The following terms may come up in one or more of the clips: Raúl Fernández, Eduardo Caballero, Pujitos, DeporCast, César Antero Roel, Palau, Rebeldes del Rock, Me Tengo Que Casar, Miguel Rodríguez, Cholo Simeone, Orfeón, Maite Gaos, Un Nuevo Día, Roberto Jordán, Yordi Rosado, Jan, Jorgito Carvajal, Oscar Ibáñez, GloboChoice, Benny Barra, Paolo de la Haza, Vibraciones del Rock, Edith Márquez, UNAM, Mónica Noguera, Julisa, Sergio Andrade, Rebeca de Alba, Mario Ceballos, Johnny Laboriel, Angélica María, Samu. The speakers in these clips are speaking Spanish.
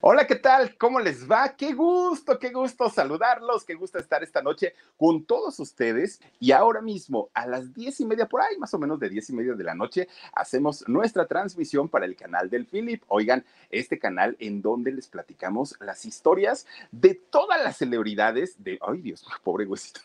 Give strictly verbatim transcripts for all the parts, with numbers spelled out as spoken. Hola, ¿qué tal? ¿Cómo les va? ¡Qué gusto, qué gusto saludarlos! ¡Qué gusto estar esta noche con todos ustedes! Y ahora mismo, a las diez y media, por ahí más o menos de diez y media de la noche, hacemos nuestra transmisión para el canal del Philip. Oigan, este canal en donde les platicamos las historias de todas las celebridades de... ¡Ay, Dios! ¡Pobre huesito!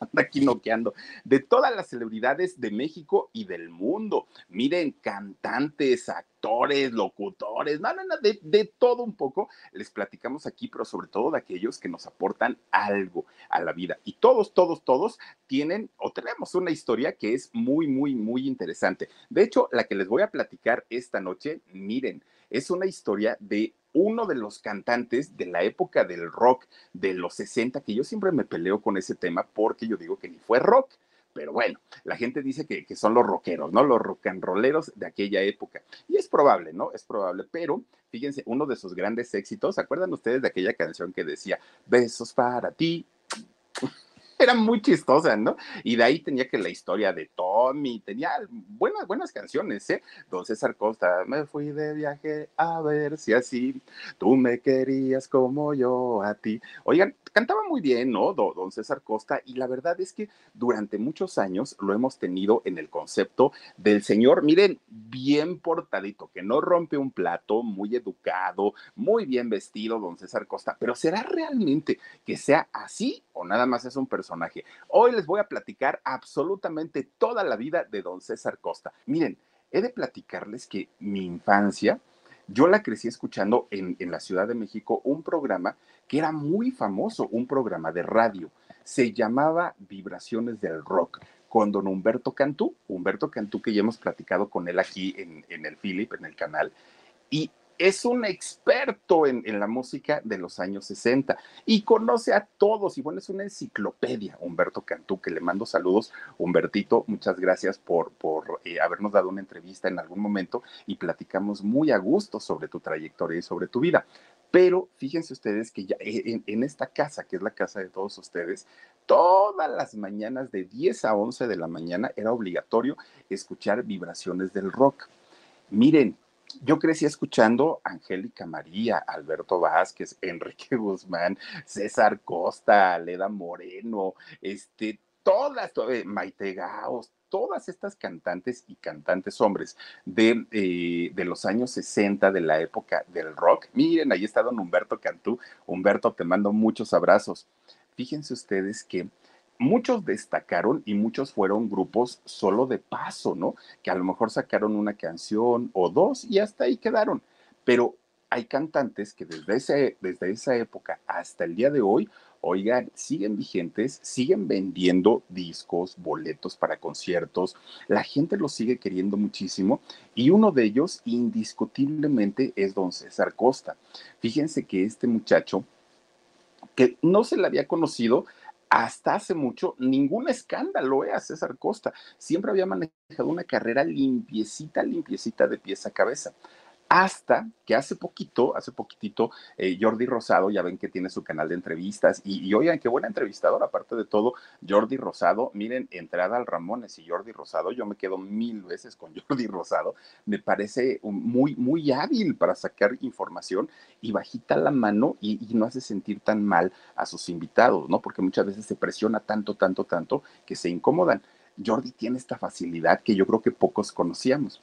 Anda aquí noqueando. De todas las celebridades de México y del mundo. Miren, cantantes, actores, actores, locutores, no, no, no, de, de todo un poco les platicamos aquí, pero sobre todo de aquellos que nos aportan algo a la vida. Y todos, todos, todos tienen o tenemos una historia que es muy, muy, muy interesante. De hecho, la que les voy a platicar esta noche, miren, es una historia de uno de los cantantes de la época del rock de los sesenta, que yo siempre me peleo con ese tema porque yo digo que ni fue rock. Pero bueno, la gente dice que, que son los rockeros, ¿no? Los rock and rolleros de aquella época. Y es probable, ¿no? Es probable, pero fíjense, uno de sus grandes éxitos, ¿se acuerdan ustedes de aquella canción que decía "Besos para ti"? Era muy chistosa, ¿no? Y de ahí tenía que la historia de Tommy, tenía buenas, buenas canciones, ¿eh? Don César Costa, me fui de viaje a ver si así, tú me querías como yo a ti. Oigan, cantaba muy bien, ¿no? Don César Costa, y la verdad es que durante muchos años lo hemos tenido en el concepto del señor, miren, bien portadito, que no rompe un plato, muy educado, muy bien vestido, don César Costa. Pero ¿será realmente que sea así o nada más es un personaje? Personaje. Hoy les voy a platicar absolutamente toda la vida de don César Costa. Miren, he de platicarles que mi infancia, yo la crecí escuchando en, en la Ciudad de México un programa que era muy famoso, un programa de radio. Se llamaba Vibraciones del Rock, con don Humberto Cantú, Humberto Cantú que ya hemos platicado con él aquí en, en el Philip, en el canal, y es un experto en, en la música de los años sesenta y conoce a todos. Y bueno, es una enciclopedia, Humberto Cantú, que le mando saludos. Humbertito, muchas gracias por, por eh, habernos dado una entrevista en algún momento y platicamos muy a gusto sobre tu trayectoria y sobre tu vida. Pero fíjense ustedes que ya en, en esta casa, que es la casa de todos ustedes, todas las mañanas de diez a once de la mañana era obligatorio escuchar Vibraciones del Rock. Miren, yo crecí escuchando Angélica María, Alberto Vázquez, Enrique Guzmán, César Costa, Leda Moreno, este, todas, Maite Gaos, todas estas cantantes y cantantes hombres de, eh, de los años sesenta, de la época del rock. Miren, ahí está don Humberto Cantú. Humberto, te mando muchos abrazos. Fíjense ustedes que muchos destacaron y muchos fueron grupos solo de paso, ¿no? Que a lo mejor sacaron una canción o dos y hasta ahí quedaron. Pero hay cantantes que desde, ese, desde esa época hasta el día de hoy, oigan, siguen vigentes, siguen vendiendo discos, boletos para conciertos. La gente los sigue queriendo muchísimo y uno de ellos indiscutiblemente es don César Costa. Fíjense que este muchacho, que no se le había conocido hasta hace mucho, ningún escándalo, ¿eh? A César Costa. Siempre había manejado una carrera limpiecita, limpiecita de pies a cabeza. Hasta que hace poquito, hace poquitito, eh, Yordi Rosado, ya ven que tiene su canal de entrevistas, y, y oigan, qué buena entrevistadora, aparte de todo, Yordi Rosado, miren, entrada al Ramones y Yordi Rosado, yo me quedo mil veces con Yordi Rosado, me parece muy, muy hábil para sacar información, y bajita la mano, y, y no hace sentir tan mal a sus invitados, ¿no? Porque muchas veces se presiona tanto, tanto, tanto, que se incomodan. Yordi tiene esta facilidad que yo creo que pocos conocíamos.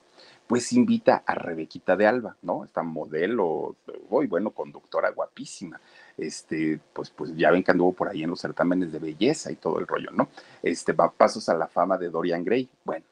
pues invita a Rebequita de Alba, ¿no? Esta modelo, muy bueno, conductora guapísima. Este, pues, pues ya ven que anduvo por ahí en los certámenes de belleza y todo el rollo, ¿no? Este, va pasos a la fama de Dorian Gray. Bueno,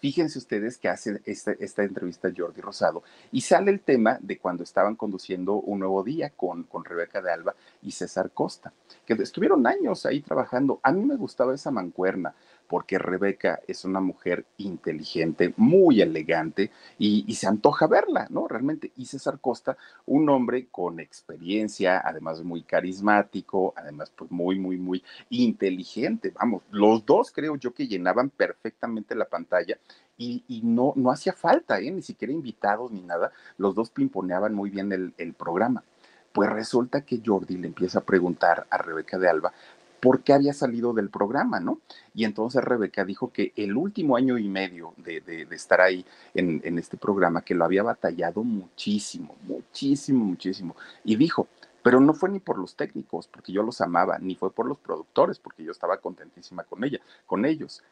fíjense ustedes que hace esta, esta entrevista Yordi Rosado y sale el tema de cuando estaban conduciendo Un Nuevo Día con, con Rebeca de Alba y César Costa, que estuvieron años ahí trabajando. A mí me gustaba esa mancuerna, porque Rebeca es una mujer inteligente, muy elegante, y, y se antoja verla, ¿no? Realmente. Y César Costa, un hombre con experiencia, además muy carismático, además pues muy, muy, muy inteligente. Vamos, los dos creo yo que llenaban perfectamente la pantalla y, y no, no hacía falta, ¿eh? Ni siquiera invitados ni nada. Los dos pimponeaban muy bien el, el programa. Pues resulta que Yordi le empieza a preguntar a Rebeca de Alba por qué había salido del programa, ¿no? Y entonces Rebeca dijo que el último año y medio de, de, de estar ahí en, en este programa, que lo había batallado muchísimo, muchísimo, muchísimo. Y dijo, pero no fue ni por los técnicos, porque yo los amaba, ni fue por los productores, porque yo estaba contentísima con ella, con ellos.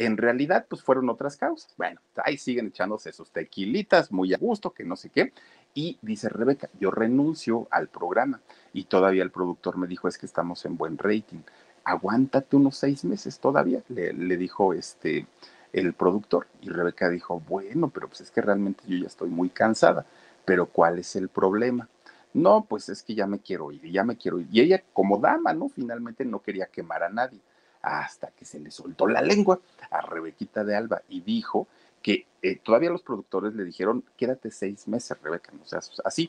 En realidad, pues fueron otras causas. Bueno, ahí siguen echándose sus tequilitas, muy a gusto, que no sé qué. Y dice Rebeca, yo renuncio al programa. Y todavía el productor me dijo, es que estamos en buen rating. Aguántate unos seis meses todavía, le, le dijo este, el productor. Y Rebeca dijo, bueno, pero pues es que realmente yo ya estoy muy cansada. Pero ¿cuál es el problema? No, pues es que ya me quiero ir, ya me quiero ir. Y ella, como dama, ¿no? Finalmente no quería quemar a nadie. Hasta que se le soltó la lengua a Rebequita de Alba y dijo que eh, todavía los productores le dijeron, quédate seis meses, Rebeca, no seas así.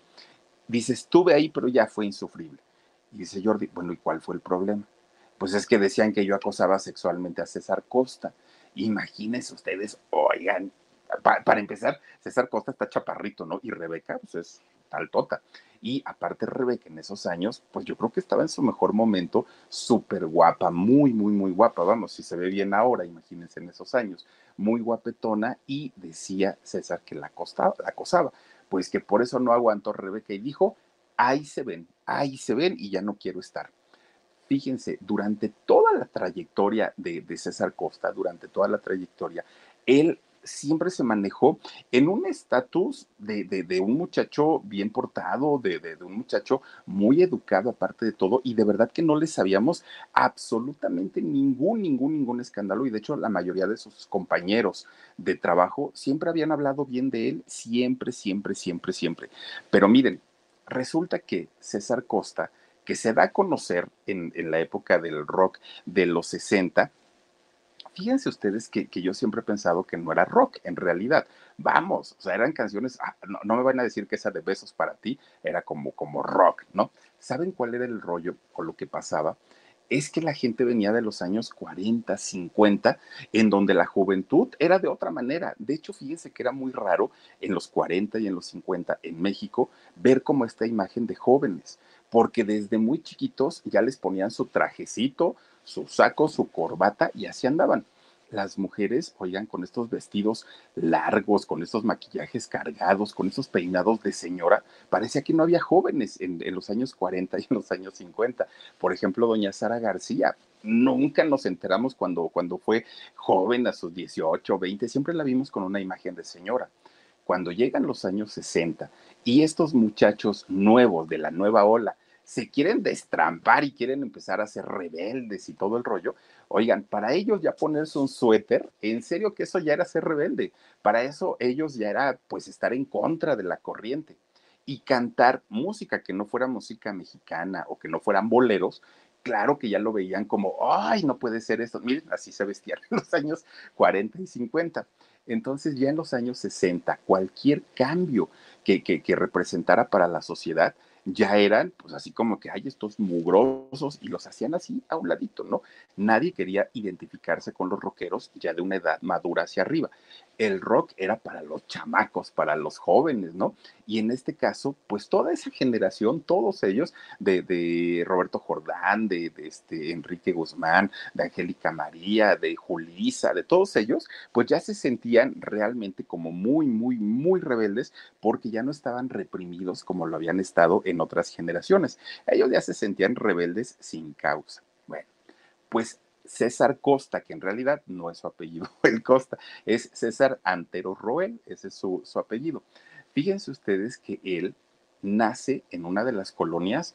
Dice, estuve ahí, pero ya fue insufrible. Y dice Yordi, bueno, ¿y cuál fue el problema? Pues es que decían que yo acosaba sexualmente a César Costa. Imagínense ustedes, oigan, pa, para empezar, César Costa está chaparrito, ¿no? Y Rebeca, pues es altota. Y aparte Rebeca en esos años, pues yo creo que estaba en su mejor momento, súper guapa, muy, muy, muy guapa, vamos, si se ve bien ahora, imagínense en esos años, muy guapetona, y decía César que la acostaba, la acosaba, pues que por eso no aguantó Rebeca y dijo, ahí se ven, ahí se ven y ya no quiero estar. Fíjense, durante toda la trayectoria de, de César Costa, durante toda la trayectoria, él siempre se manejó en un estatus de, de, de un muchacho bien portado, de, de, de un muchacho muy educado aparte de todo, y de verdad que no le sabíamos absolutamente ningún, ningún, ningún escándalo, y de hecho la mayoría de sus compañeros de trabajo siempre habían hablado bien de él, siempre, siempre, siempre, siempre. Pero miren, resulta que César Costa, que se da a conocer en, en la época del rock de los sesenta, fíjense ustedes que, que yo siempre he pensado que no era rock, en realidad. Vamos, o sea, eran canciones, ah, no, no me van a decir que esa de Besos para ti era como, como rock, ¿no? ¿Saben cuál era el rollo o lo que pasaba? Es que la gente venía de los años cuarenta, cincuenta, en donde la juventud era de otra manera. De hecho, fíjense que era muy raro en los cuarenta y en los cincuenta en México ver como esta imagen de jóvenes, porque desde muy chiquitos ya les ponían su trajecito, su saco, su corbata, y así andaban. Las mujeres, oigan, con estos vestidos largos, con estos maquillajes cargados, con estos peinados de señora, parecía que no había jóvenes en, en los años cuarenta y en los años cincuenta. Por ejemplo, doña Sara García, nunca nos enteramos cuando, cuando fue joven a sus dieciocho, veinte, siempre la vimos con una imagen de señora. Cuando llegan los años sesenta y estos muchachos nuevos de la nueva ola se quieren destrampar y quieren empezar a ser rebeldes y todo el rollo, oigan, para ellos ya ponerse un suéter, en serio que eso ya era ser rebelde, para eso ellos ya era pues estar en contra de la corriente y cantar música que no fuera música mexicana o que no fueran boleros, claro que ya lo veían como, ay, no puede ser esto, miren, así se vestían en los años cuarenta y cincuenta. Entonces ya en los años sesenta, cualquier cambio que, que, que representara para la sociedad, ya eran, pues así como que hay estos mugrosos y los hacían así a un ladito, ¿no? Nadie quería identificarse con los rockeros ya de una edad madura hacia arriba. El rock era para los chamacos, para los jóvenes, ¿no? Y en este caso, pues toda esa generación, todos ellos, de, de Roberto Jordán, de, de este Enrique Guzmán, de Angélica María, de Julisa, de todos ellos, pues ya se sentían realmente como muy, muy, muy rebeldes porque ya no estaban reprimidos como lo habían estado en otras generaciones. Ellos ya se sentían rebeldes sin causa. Bueno, pues César Costa, que en realidad no es su apellido, el Costa, es César Antero Roel, ese es su, su apellido. Fíjense ustedes que él nace en una de las colonias,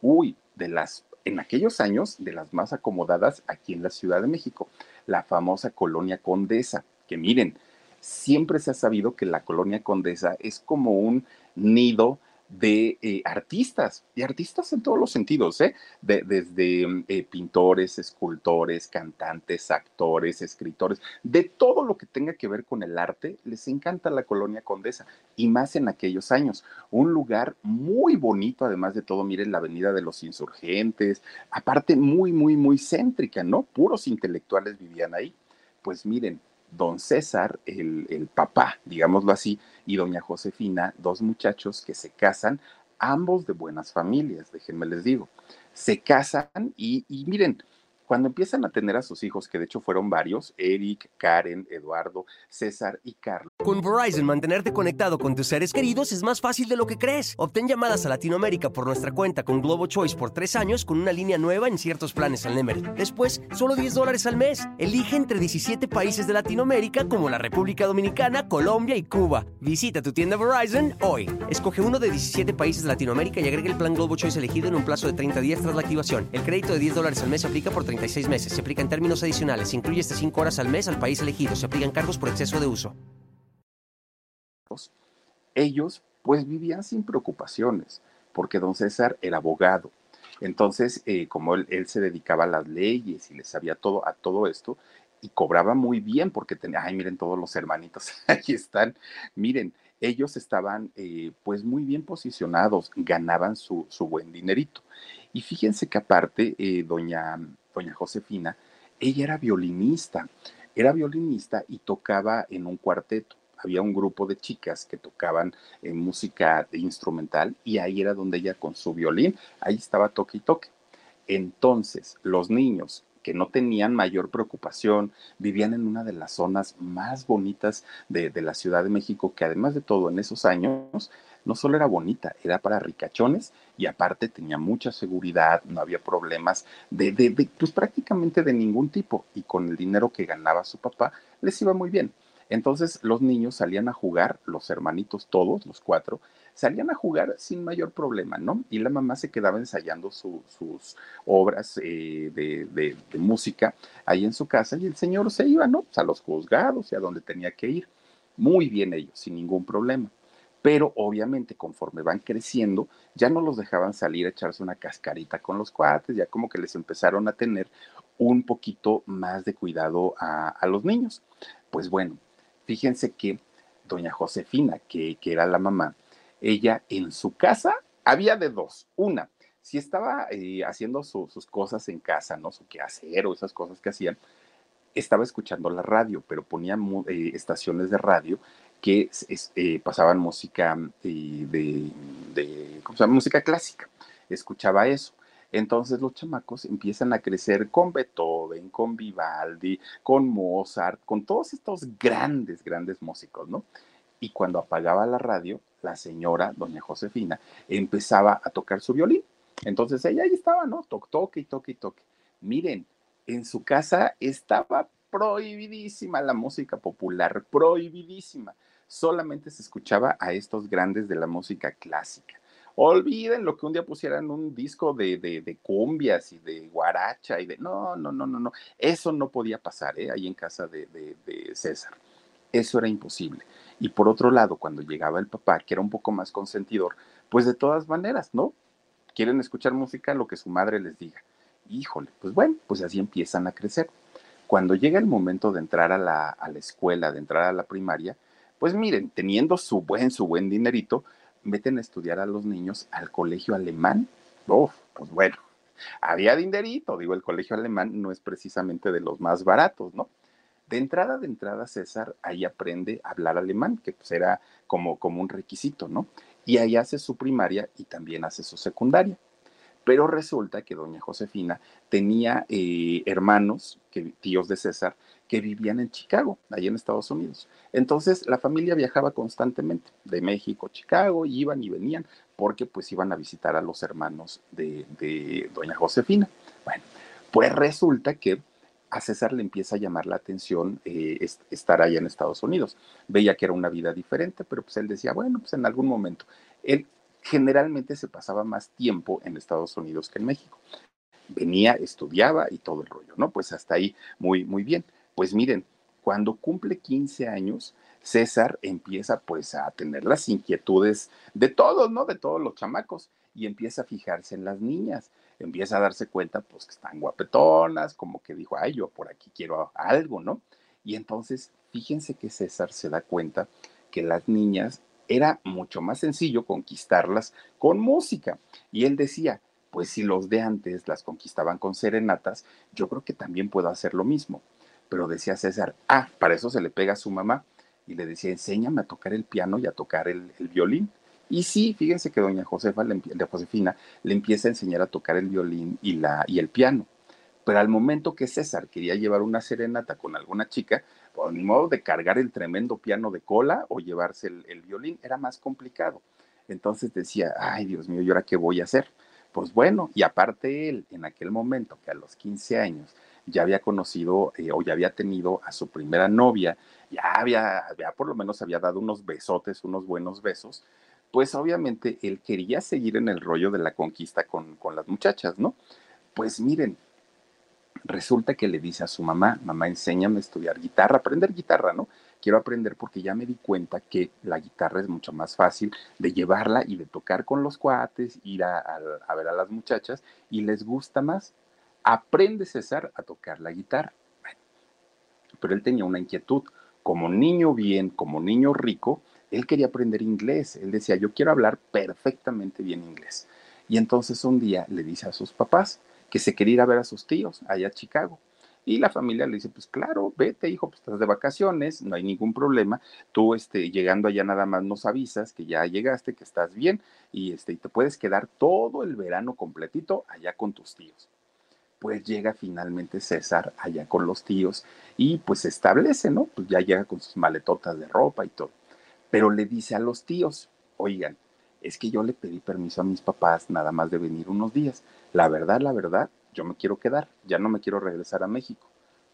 uy, de las, en aquellos años, de las más acomodadas aquí en la Ciudad de México, la famosa Colonia Condesa, que miren, siempre se ha sabido que la Colonia Condesa es como un nido de eh, artistas, y artistas en todos los sentidos, ¿eh? De, desde eh, pintores, escultores, cantantes, actores, escritores, de todo lo que tenga que ver con el arte, les encanta la Colonia Condesa, y más en aquellos años. Un lugar muy bonito, además de todo, miren, la Avenida de los Insurgentes, aparte muy, muy, muy céntrica, ¿no? Puros intelectuales vivían ahí. Pues miren, don César, el, el papá, digámoslo así, y doña Josefina, dos muchachos que se casan, ambos de buenas familias, déjenme les digo. Se casan y, y miren, cuando empiezan a tener a sus hijos, que de hecho fueron varios, Eric, Karen, Eduardo, César y Carlos. Con Verizon, mantenerte conectado con tus seres queridos es más fácil de lo que crees. Obtén llamadas a Latinoamérica por nuestra cuenta con GloboChoice por tres años con una línea nueva en ciertos planes al Nemer. Después, solo diez dólares al mes. Elige entre diecisiete países de Latinoamérica como la República Dominicana, Colombia y Cuba. Visita tu tienda Verizon hoy. Escoge uno de diecisiete países de Latinoamérica y agrega el plan GloboChoice elegido en un plazo de treinta días tras la activación. El crédito de diez dólares al mes se aplica por treinta y seis meses. Se aplica en términos adicionales. Se incluye hasta cinco horas al mes al país elegido. Se aplican cargos por exceso de uso. Ellos pues vivían sin preocupaciones, porque don César era abogado. Entonces, eh, como él, él se dedicaba a las leyes y le sabía todo, a todo esto, y cobraba muy bien porque tenía, ay, miren todos los hermanitos, aquí están, miren, ellos estaban eh, pues muy bien posicionados, ganaban su, su buen dinerito. Y fíjense que aparte, eh, doña, doña Josefina, ella era violinista, era violinista y tocaba en un cuarteto. Había un grupo de chicas que tocaban eh, música instrumental y ahí era donde ella con su violín, ahí estaba toque y toque. Entonces, los niños que no tenían mayor preocupación, vivían en una de las zonas más bonitas de, de la Ciudad de México, que además de todo en esos años, no solo era bonita, era para ricachones y aparte tenía mucha seguridad, no había problemas de, de, de pues prácticamente de ningún tipo y con el dinero que ganaba su papá les iba muy bien. Entonces los niños salían a jugar, los hermanitos todos, los cuatro, salían a jugar sin mayor problema, ¿no? Y la mamá se quedaba ensayando su, sus obras eh, de, de, de música ahí en su casa y el señor se iba, ¿no? Pues a los juzgados y a donde tenía que ir. Muy bien ellos, sin ningún problema. Pero obviamente conforme van creciendo, ya no los dejaban salir a echarse una cascarita con los cuates, ya como que les empezaron a tener un poquito más de cuidado a, a los niños. Pues bueno. Fíjense que doña Josefina, que, que era la mamá, ella en su casa había de dos. Una, si estaba eh, haciendo su, sus cosas en casa, ¿no? Su quehacer o esas cosas que hacían, estaba escuchando la radio, pero ponía eh, estaciones de radio que es, eh, pasaban música eh, de, de ¿cómo se llama? Música clásica. Escuchaba eso. Entonces los chamacos empiezan a crecer con Beethoven, con Vivaldi, con Mozart, con todos estos grandes, grandes músicos, ¿no? Y cuando apagaba la radio, la señora, doña Josefina, empezaba a tocar su violín. Entonces ella ahí estaba, ¿no? Toque, toque y toque y toque. Miren, en su casa estaba prohibidísima la música popular, prohibidísima. Solamente se escuchaba a estos grandes de la música clásica. Olviden lo que un día pusieran un disco de, de, de cumbias y de guaracha y de... No, no, no, no, no. Eso no podía pasar, ¿eh? Ahí en casa de, de, de César. Eso era imposible. Y por otro lado, cuando llegaba el papá, que era un poco más consentidor, pues de todas maneras, ¿no? Quieren escuchar música, lo que su madre les diga. Híjole, pues bueno, pues así empiezan a crecer. Cuando llega el momento de entrar a la, a la escuela, de entrar a la primaria, pues miren, teniendo su buen, su buen dinerito, meten a estudiar a los niños al colegio alemán. Uf, pues bueno, había dinerito, digo, el colegio alemán no es precisamente de los más baratos, ¿no? De entrada, de entrada, César ahí aprende a hablar alemán, que pues era como, como un requisito, ¿no? Y ahí hace su primaria y también hace su secundaria. Pero resulta que doña Josefina tenía eh, hermanos, que, tíos de César, que vivían en Chicago, allá en Estados Unidos. Entonces, la familia viajaba constantemente de México a Chicago, y iban y venían, porque pues iban a visitar a los hermanos de, de doña Josefina. Bueno, pues resulta que a César le empieza a llamar la atención eh, estar allá en Estados Unidos. Veía que era una vida diferente, pero pues él decía, bueno, pues en algún momento. Él generalmente se pasaba más tiempo en Estados Unidos que en México. Venía, estudiaba y todo el rollo, ¿no? Pues hasta ahí muy, muy bien. Pues miren, cuando cumple quince años, César empieza pues a tener las inquietudes de todos, ¿no? De todos los chamacos, y empieza a fijarse en las niñas. Empieza a darse cuenta pues que están guapetonas, como que dijo, ay, yo por aquí quiero algo, ¿no? Y entonces, fíjense que César se da cuenta que las niñas era mucho más sencillo conquistarlas con música. Y él decía, pues si los de antes las conquistaban con serenatas, yo creo que también puedo hacer lo mismo. Pero decía César, ah, para eso se le pega a su mamá. Y le decía, enséñame a tocar el piano y a tocar el, el violín. Y sí, fíjense que doña Josefa, le, de Josefina le empieza a enseñar a tocar el violín y, la, y el piano. Pero al momento que César quería llevar una serenata con alguna chica, pues ni modo de cargar el tremendo piano de cola o llevarse el, el violín, era más complicado. Entonces decía, ay Dios mío, ¿y ahora qué voy a hacer? Pues bueno, y aparte él, en aquel momento que a los quince años ya había conocido eh, o ya había tenido a su primera novia, ya había, ya por lo menos había dado unos besotes, unos buenos besos, pues obviamente él quería seguir en el rollo de la conquista con, con las muchachas, ¿no? Pues miren, resulta que le dice a su mamá, mamá, enséñame a estudiar guitarra, aprender guitarra, ¿no? Quiero aprender porque ya me di cuenta que la guitarra es mucho más fácil de llevarla y de tocar con los cuates, ir a, a, a ver a las muchachas y les gusta más. Aprende, César, a tocar la guitarra. Bueno, pero él tenía una inquietud. Como niño bien, como niño rico, él quería aprender inglés. Él decía, yo quiero hablar perfectamente bien inglés. Y entonces un día le dice a sus papás que se quería ir a ver a sus tíos allá a Chicago. Y la familia le dice, pues claro, vete, hijo, pues estás de vacaciones, no hay ningún problema. Tú este, llegando allá nada más nos avisas que ya llegaste, que estás bien, y, este, y te puedes quedar todo el verano completito allá con tus tíos. Pues llega finalmente César allá con los tíos y pues se establece, ¿no? Pues ya llega con sus maletotas de ropa y todo. Pero le dice a los tíos, oigan, es que yo le pedí permiso a mis papás nada más de venir unos días. La verdad, la verdad, yo me quiero quedar, ya no me quiero regresar a México.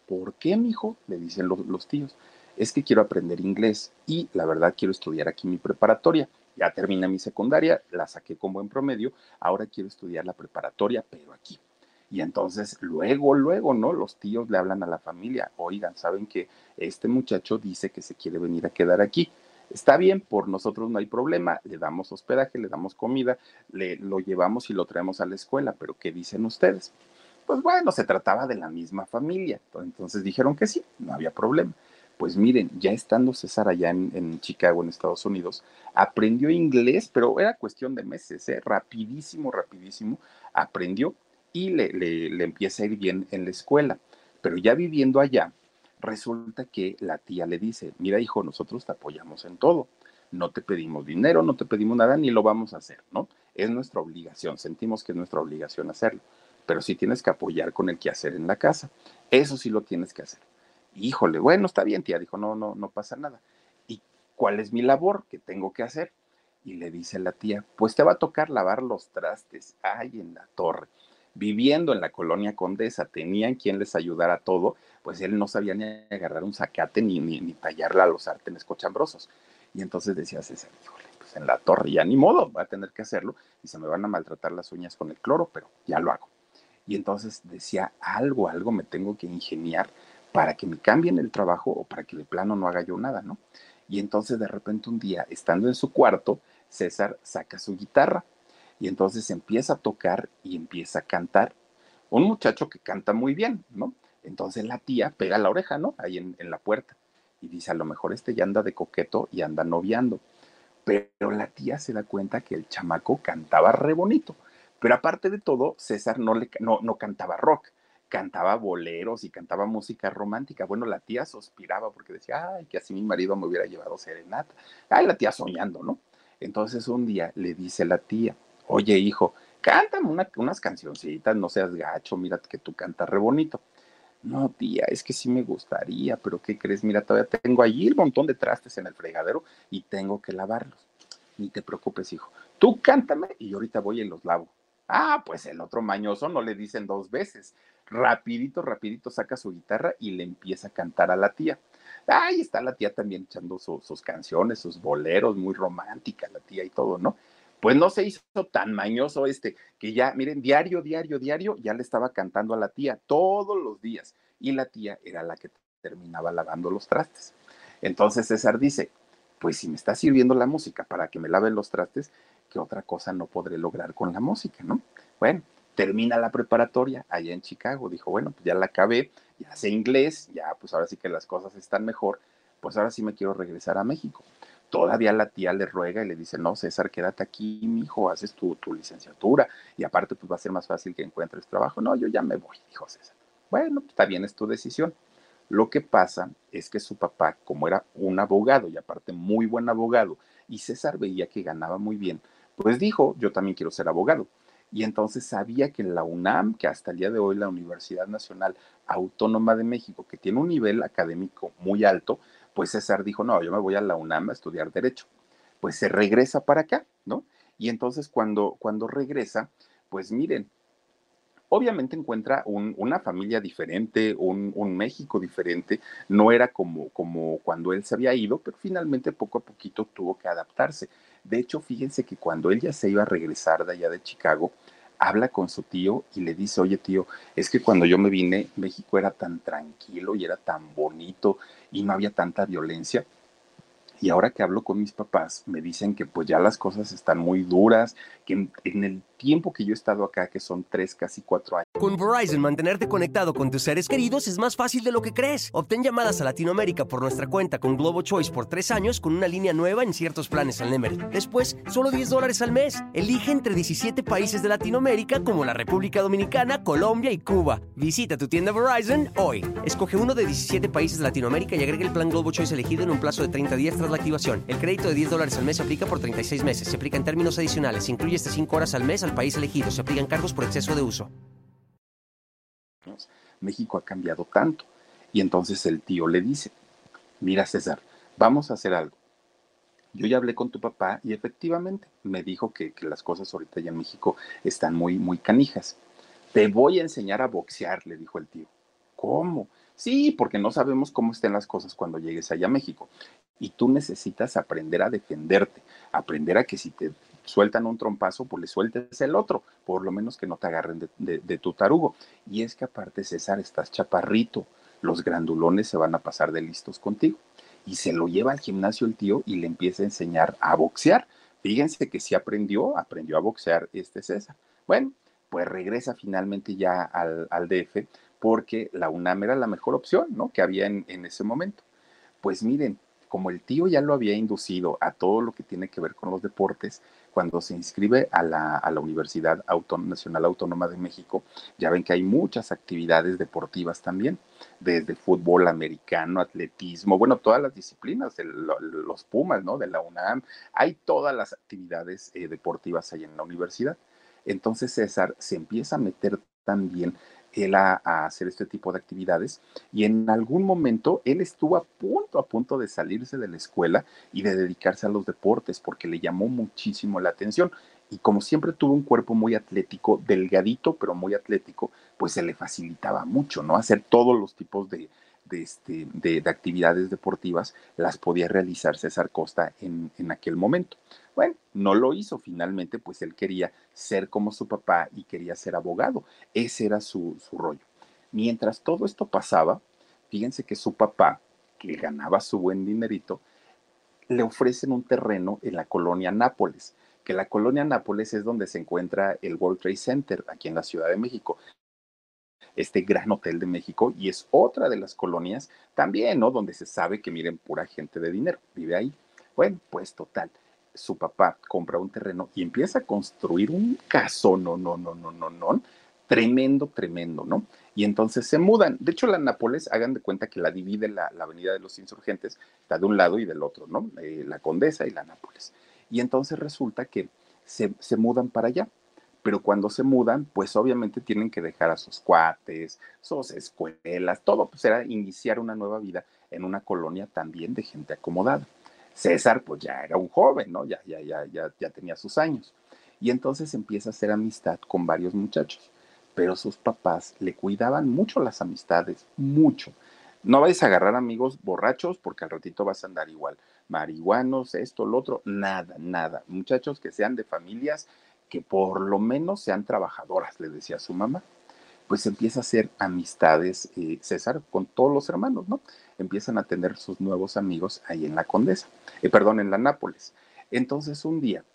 ¿Por qué, mijo? Le dicen los, los tíos. Es que quiero aprender inglés y la verdad quiero estudiar aquí mi preparatoria. Ya terminé mi secundaria, la saqué con buen promedio, ahora quiero estudiar la preparatoria, pero aquí. Y entonces luego, luego, ¿no? Los tíos le hablan a la familia, oigan, ¿saben que este muchacho dice que se quiere venir a quedar aquí? Está bien, por nosotros no hay problema, le damos hospedaje, le damos comida, le, lo llevamos y lo traemos a la escuela, pero ¿qué dicen ustedes? Pues bueno, se trataba de la misma familia, entonces dijeron que sí, no había problema. Pues miren, ya estando César allá en, en Chicago, en Estados Unidos, aprendió inglés, pero era cuestión de meses, ¿eh? rapidísimo, rapidísimo, aprendió. Y le, le, le empieza a ir bien en la escuela. Pero ya viviendo allá, resulta que la tía le dice, mira hijo, nosotros te apoyamos en todo. No te pedimos dinero, no te pedimos nada, ni lo vamos a hacer, ¿no? Es nuestra obligación, sentimos que es nuestra obligación hacerlo. Pero sí tienes que apoyar con el quehacer en la casa. Eso sí lo tienes que hacer. Híjole, bueno, está bien, tía, dijo, no, no, no pasa nada. ¿Y cuál es mi labor? ¿Qué tengo que hacer? Y le dice la tía, pues te va a tocar lavar los trastes. Ay, en la torre. Viviendo en la Colonia Condesa, tenían quien les ayudara a todo, pues él no sabía ni agarrar un zacate ni, ni, ni tallarla a los sartenes cochambrosos. Y entonces decía César, híjole, pues en la torre ya ni modo, va a tener que hacerlo y se me van a maltratar las uñas con el cloro, pero ya lo hago. Y entonces decía, algo, algo me tengo que ingeniar para que me cambien el trabajo o para que de plano no haga yo nada, ¿no? Y entonces de repente un día, estando en su cuarto, César saca su guitarra. Y entonces empieza a tocar y empieza a cantar. Un muchacho que canta muy bien, ¿no? Entonces la tía pega la oreja, ¿no? Ahí en, en la puerta. Y dice, a lo mejor este ya anda de coqueto y anda noviando. Pero la tía se da cuenta que el chamaco cantaba re bonito. Pero aparte de todo, César no, le, no, no cantaba rock. Cantaba boleros y cantaba música romántica. Bueno, la tía suspiraba porque decía, ay, que así mi marido me hubiera llevado serenata. Ay, la tía soñando, ¿no? Entonces un día le dice la tía, oye, hijo, cántame una, unas cancioncitas, no seas gacho, mira que tú cantas re bonito. No, tía, es que sí me gustaría, pero ¿qué crees? Mira, todavía tengo allí el montón de trastes en el fregadero y tengo que lavarlos. Ni te preocupes, hijo. Tú cántame y yo ahorita voy y los lavo. Ah, pues el otro mañoso no le dicen dos veces. rapidito, rapidito saca su guitarra y le empieza a cantar a la tía. Ahí está la tía también echando su, sus canciones, sus boleros, muy romántica la tía y todo, ¿no? Pues no se hizo tan mañoso este, que ya, miren, diario, diario, diario, ya le estaba cantando a la tía todos los días. Y la tía era la que terminaba lavando los trastes. Entonces César dice, pues si me está sirviendo la música para que me laven los trastes, ¿qué otra cosa no podré lograr con la música, no? Bueno, termina la preparatoria allá en Chicago. Dijo, bueno, pues ya la acabé, ya sé inglés, ya pues ahora sí que las cosas están mejor, pues ahora sí me quiero regresar a México. Todavía la tía le ruega y le dice, no, César, quédate aquí, mijo, haces tu, tu licenciatura, y aparte pues va a ser más fácil que encuentres trabajo. No, yo ya me voy, dijo César. Bueno, pues, está bien, es tu decisión. Lo que pasa es que su papá, como era un abogado, y aparte muy buen abogado, y César veía que ganaba muy bien, pues dijo, yo también quiero ser abogado. Y entonces sabía que la UNAM, que hasta el día de hoy la Universidad Nacional Autónoma de México, que tiene un nivel académico muy alto, pues César dijo, no, yo me voy a la UNAM a estudiar Derecho. Pues se regresa para acá, ¿no? Y entonces cuando, cuando regresa, pues miren, obviamente encuentra un, una familia diferente, un, un México diferente. No era como, como cuando él se había ido, pero finalmente poco a poquito tuvo que adaptarse. De hecho, fíjense que cuando él ya se iba a regresar de allá de Chicago, habla con su tío y le dice, oye tío, es que cuando yo me vine, México era tan tranquilo y era tan bonito y no había tanta violencia. Y ahora que hablo con mis papás, me dicen que pues ya las cosas están muy duras, que en, en el tiempo que yo he estado acá, que son tres, casi cuatro años. Con Verizon, mantenerte conectado con tus seres queridos es más fácil de lo que crees. Obtén llamadas a Latinoamérica por nuestra cuenta con GloboChoice por tres años con una línea nueva en ciertos planes al Nemer. Después, solo diez dólares al mes. Elige entre diecisiete países de Latinoamérica como la República Dominicana, Colombia y Cuba. Visita tu tienda Verizon hoy. Escoge uno de diecisiete países de Latinoamérica y agrega el plan GloboChoice elegido en un plazo de treinta días tras la activación. El crédito de diez dólares al mes se aplica por treinta y seis meses. Se aplica en términos adicionales. Se incluye hasta cinco horas al mes al país elegido. Se aplican cargos por exceso de uso. México ha cambiado tanto. Y entonces el tío le dice, mira César, vamos a hacer algo. Yo ya hablé con tu papá y efectivamente me dijo que, que las cosas ahorita ya en México están muy, muy canijas. Te voy a enseñar a boxear, le dijo el tío. ¿Cómo? Sí, porque no sabemos cómo estén las cosas cuando llegues allá a México. Y tú necesitas aprender a defenderte, aprender a que si te sueltan un trompazo, pues le sueltes el otro, por lo menos que no te agarren de, de, de tu tarugo. Y es que aparte, César, estás chaparrito, los grandulones se van a pasar de listos contigo. Y se lo lleva al gimnasio el tío y le empieza a enseñar a boxear. Fíjense que sí aprendió, aprendió a boxear este César. Bueno, pues regresa finalmente ya al, al D F, porque la UNAM era la mejor opción, ¿no?, que había en, en ese momento. Pues miren, como el tío ya lo había inducido a todo lo que tiene que ver con los deportes, cuando se inscribe a la, a la Universidad Autónoma, Nacional Autónoma de México, ya ven que hay muchas actividades deportivas también, desde fútbol americano, atletismo, bueno, todas las disciplinas, el, los Pumas, ¿no?, de la UNAM, hay todas las actividades eh, deportivas ahí en la universidad. Entonces César se empieza a meter también él a, a hacer este tipo de actividades, y en algún momento él estuvo a punto, a punto de salirse de la escuela y de dedicarse a los deportes porque le llamó muchísimo la atención, y como siempre tuvo un cuerpo muy atlético, delgadito pero muy atlético, pues se le facilitaba mucho, ¿no?, hacer todos los tipos de, de, este, de, de actividades deportivas. Las podía realizar César Costa en, en aquel momento. Bueno, no lo hizo finalmente, pues él quería ser como su papá y quería ser abogado. Ese era su, su rollo. Mientras todo esto pasaba, fíjense que su papá, que ganaba su buen dinerito, le ofrecen un terreno en la Colonia Nápoles, que la Colonia Nápoles es donde se encuentra el World Trade Center, aquí en la Ciudad de México. Este gran hotel de México, y es otra de las colonias también, ¿no?, donde se sabe que, miren, pura gente de dinero vive ahí. Bueno, pues total, su papá compra un terreno y empieza a construir un casón, no, no, no, no, no, no, tremendo, tremendo, ¿no? Y entonces se mudan. De hecho, la Nápoles, hagan de cuenta que la divide la, la Avenida de los Insurgentes, está de un lado y del otro, ¿no? Eh, la Condesa y la Nápoles. Y entonces resulta que se, se mudan para allá, pero cuando se mudan, pues obviamente tienen que dejar a sus cuates, sus escuelas, todo, pues era iniciar una nueva vida en una colonia también de gente acomodada. César, pues ya era un joven, ¿no? Ya, ya, ya, ya, ya tenía sus años. Y entonces empieza a hacer amistad con varios muchachos. pero sus papás le cuidaban mucho las amistades, mucho. No vayas a agarrar amigos borrachos porque al ratito vas a andar igual. Marihuanos, esto, lo otro, nada, nada. Muchachos que sean de familias que por lo menos sean trabajadoras, le decía su mamá. Pues empieza a hacer amistades, eh, César, con todos los hermanos, ¿no? Empiezan a tener sus nuevos amigos ahí en la Condesa, eh, perdón, en la Nápoles. Entonces un día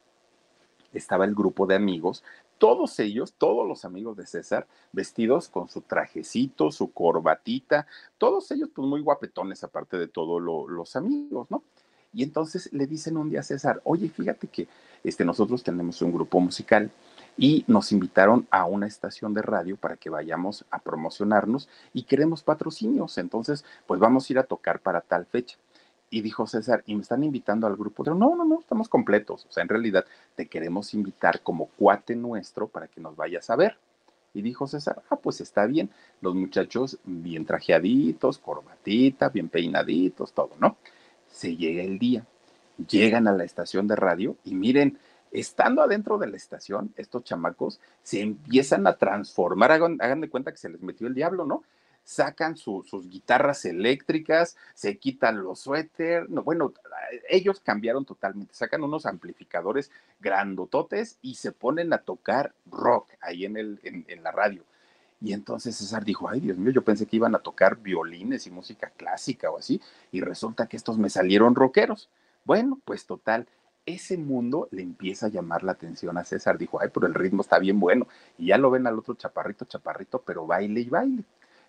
estaba el grupo de amigos, todos ellos, todos los amigos de César, vestidos con su trajecito, su corbatita, todos ellos pues muy guapetones, aparte de todos lo, los amigos, ¿no? Y entonces le dicen un día a César, oye, fíjate que este, nosotros tenemos un grupo musical y nos invitaron a una estación de radio para que vayamos a promocionarnos y queremos patrocinios, entonces pues vamos a ir a tocar para tal fecha. Y dijo César, y me están invitando al grupo, pero no, no, no, estamos completos, o sea, en realidad te queremos invitar como cuate nuestro para que nos vayas a ver. Y dijo César, ah, pues está bien, los muchachos bien trajeaditos, corbatita, bien peinaditos, todo, ¿no? Se llega el día, llegan a la estación de radio y miren, estando adentro de la estación, estos chamacos se empiezan a transformar, hagan, hagan de cuenta que se les metió el diablo, ¿no? Sacan su, sus guitarras eléctricas, se quitan los suéter, no, bueno, ellos cambiaron totalmente, sacan unos amplificadores grandototes y se ponen a tocar rock ahí en, el, en, en la radio. Y entonces César dijo, ay Dios mío, yo pensé que iban a tocar violines y música clásica o así, y resulta que estos me salieron rockeros. Bueno, pues total, ese mundo le empieza a llamar la atención a César, dijo, ay, pero el ritmo está bien bueno, y ya lo ven al otro chaparrito, chaparrito, pero baile y baile.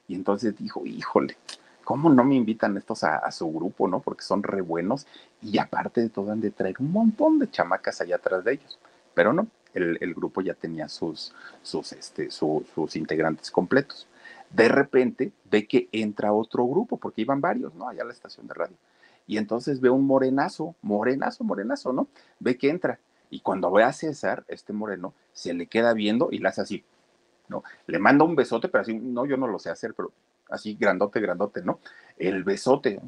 Y entonces dijo, híjole, ¿cómo no me invitan estos a, a su grupo, no? Porque son re buenos y aparte de todo han de traer un montón de chamacas allá atrás de ellos. Pero no, el, el grupo ya tenía sus, sus, este, su, sus integrantes completos. De repente ve que entra otro grupo, porque iban varios, ¿no? Allá a la estación de radio. Y entonces ve un morenazo, morenazo, morenazo, ¿no? Ve que entra. Y cuando ve a César, este moreno, se le queda viendo y le hace así, ¿no? Le manda un besote, pero así, no, yo no lo sé hacer, pero así grandote, grandote, ¿no? El besote.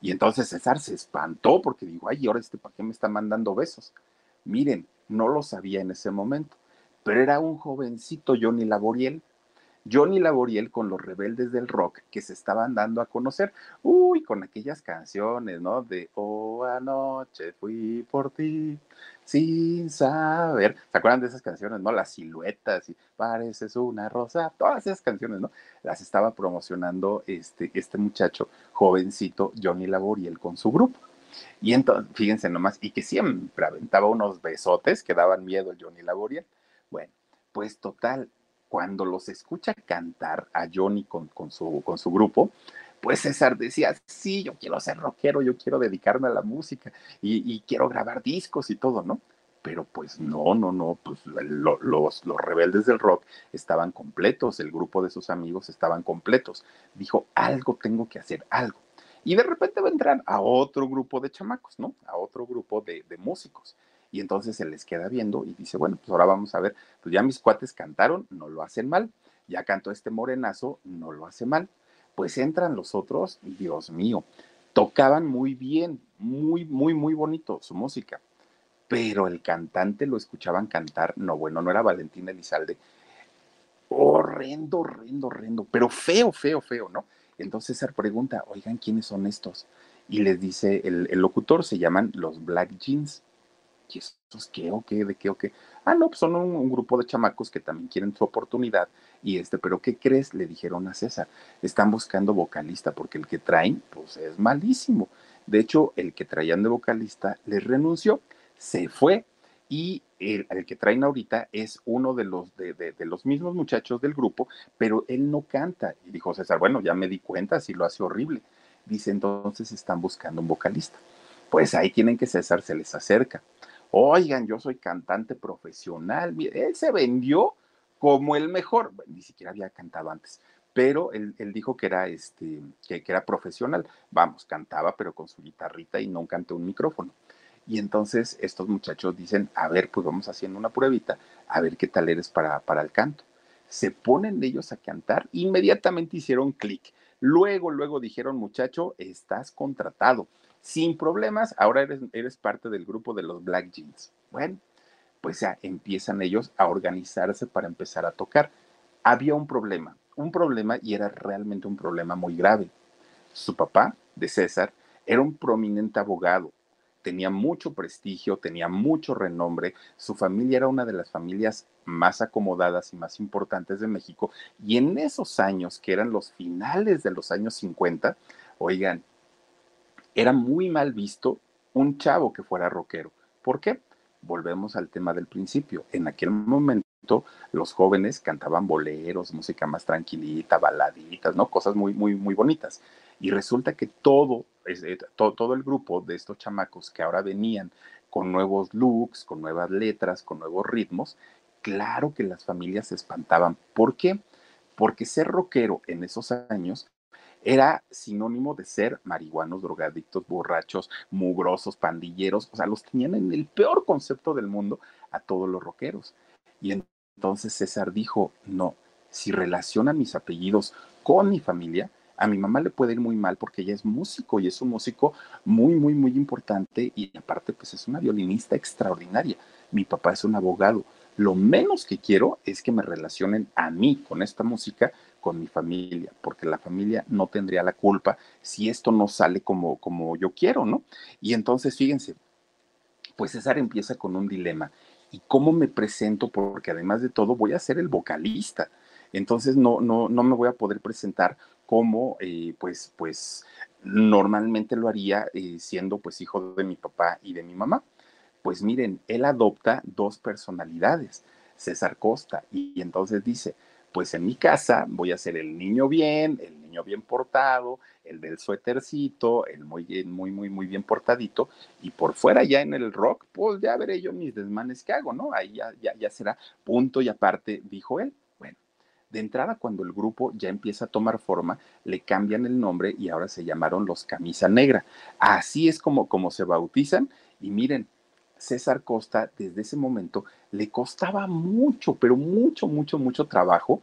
Y entonces César se espantó porque dijo, ay, ahora este, ¿para qué me está mandando besos? Miren, no lo sabía en ese momento, pero era un jovencito Johnny Laboriel. Johnny Laboriel con los Rebeldes del Rock que se estaban dando a conocer, uy, con aquellas canciones, ¿no? De, oh, anoche fui por ti sin saber. ¿Se acuerdan de esas canciones, no? Las siluetas, y pareces una rosa, todas esas canciones, ¿no? Las estaba promocionando este, este muchacho jovencito Johnny Laboriel con su grupo. Y entonces, fíjense nomás, y que siempre aventaba unos besotes que daban miedo el Johnny Laboriel. Bueno, pues total, cuando los escucha cantar a Johnny con, con, su, con su grupo, pues César decía, sí, yo quiero ser rockero, yo quiero dedicarme a la música y, y quiero grabar discos y todo, ¿no? Pero pues no, no, no, pues lo, los, los Rebeldes del Rock estaban completos, el grupo de sus amigos estaban completos. Dijo, algo tengo que hacer, algo. Y de repente vendrán a otro grupo de chamacos, ¿no? A otro grupo de, de músicos. Y entonces se les queda viendo y dice, bueno, pues ahora vamos a ver, pues ya mis cuates cantaron, no lo hacen mal, ya cantó este morenazo, no lo hace mal, pues entran los otros, y Dios mío, tocaban muy bien, muy, muy, muy bonito su música, pero el cantante lo escuchaban cantar, no, bueno, no era Valentín Elizalde, horrendo, horrendo, horrendo, pero feo, feo, feo, ¿no? Entonces César pregunta, oigan, ¿quiénes son estos? Y les dice el, el locutor, se llaman los Black Jeans. ¿Y esos qué o qué? ¿De qué o qué? Ah, no, pues son un, un grupo de chamacos que también quieren su oportunidad. Y este, ¿pero qué crees? Le dijeron a César. Están buscando vocalista porque el que traen, pues es malísimo. De hecho, el que traían de vocalista les renunció, se fue. Y el, el que traen ahorita es uno de los, de, de, de los mismos muchachos del grupo, pero él no canta. Y dijo César, bueno, ya me di cuenta, si lo hace horrible. Dice, entonces están buscando un vocalista. Pues ahí tienen que César se les acerca. Oigan, yo soy cantante profesional, él se vendió como el mejor, bueno, ni siquiera había cantado antes, pero él, él dijo que era, este, que, que era profesional, vamos, cantaba pero con su guitarrita y no cantó un micrófono. Y entonces estos muchachos dicen, a ver, pues vamos haciendo una pruebita, a ver qué tal eres para, para el canto. Se ponen ellos a cantar, inmediatamente hicieron clic, luego, luego dijeron, muchacho, estás contratado. Sin problemas, ahora eres, eres parte del grupo de los Black Jeans. Bueno, pues ya empiezan ellos a organizarse para empezar a tocar. había un problema, un problema y era realmente un problema muy grave. Su papá, de César, era un prominente abogado, tenía mucho prestigio, tenía mucho renombre, su familia era una de las familias más acomodadas y más importantes de México, y en esos años, que eran los finales de los años cincuenta, oigan, era muy mal visto un chavo que fuera rockero. ¿Por qué? Volvemos al tema del principio. En aquel momento los jóvenes cantaban boleros, música más tranquilita, baladitas, ¿no? Cosas muy, muy, muy bonitas. Y resulta que todo, todo, todo el grupo de estos chamacos que ahora venían con nuevos looks, con nuevas letras, con nuevos ritmos, claro que las familias se espantaban. ¿Por qué? Porque ser rockero en esos años era sinónimo de ser marihuanos, drogadictos, borrachos, mugrosos, pandilleros. O sea, los tenían en el peor concepto del mundo a todos los rockeros. Y entonces César dijo, no, si relacionan mis apellidos con mi familia, a mi mamá le puede ir muy mal porque ella es músico y es un músico muy, muy, muy importante y aparte pues es una violinista extraordinaria. Mi papá es un abogado. Lo menos que quiero es que me relacionen a mí con esta música, con mi familia, porque la familia no tendría la culpa si esto no sale como, como yo quiero, ¿no? Y entonces, fíjense, pues César empieza con un dilema. ¿Y cómo me presento? Porque además de todo voy a ser el vocalista. Entonces no, no, no me voy a poder presentar como, eh, pues, pues, normalmente lo haría eh, siendo, pues, hijo de mi papá y de mi mamá. Pues miren, él adopta dos personalidades, César Costa, y, y entonces dice... Pues en mi casa voy a ser el niño bien, el niño bien portado, el del suétercito, el muy, muy, muy, muy bien portadito. Y por fuera ya en el rock, pues ya veré yo mis desmanes que hago, ¿no? Ahí ya, ya, ya será punto y aparte, dijo él. Bueno, de entrada cuando el grupo ya empieza a tomar forma, le cambian el nombre y ahora se llamaron los Camisa Negra. Así es como, como se bautizan y miren, César Costa desde ese momento le costaba mucho, pero mucho, mucho, mucho trabajo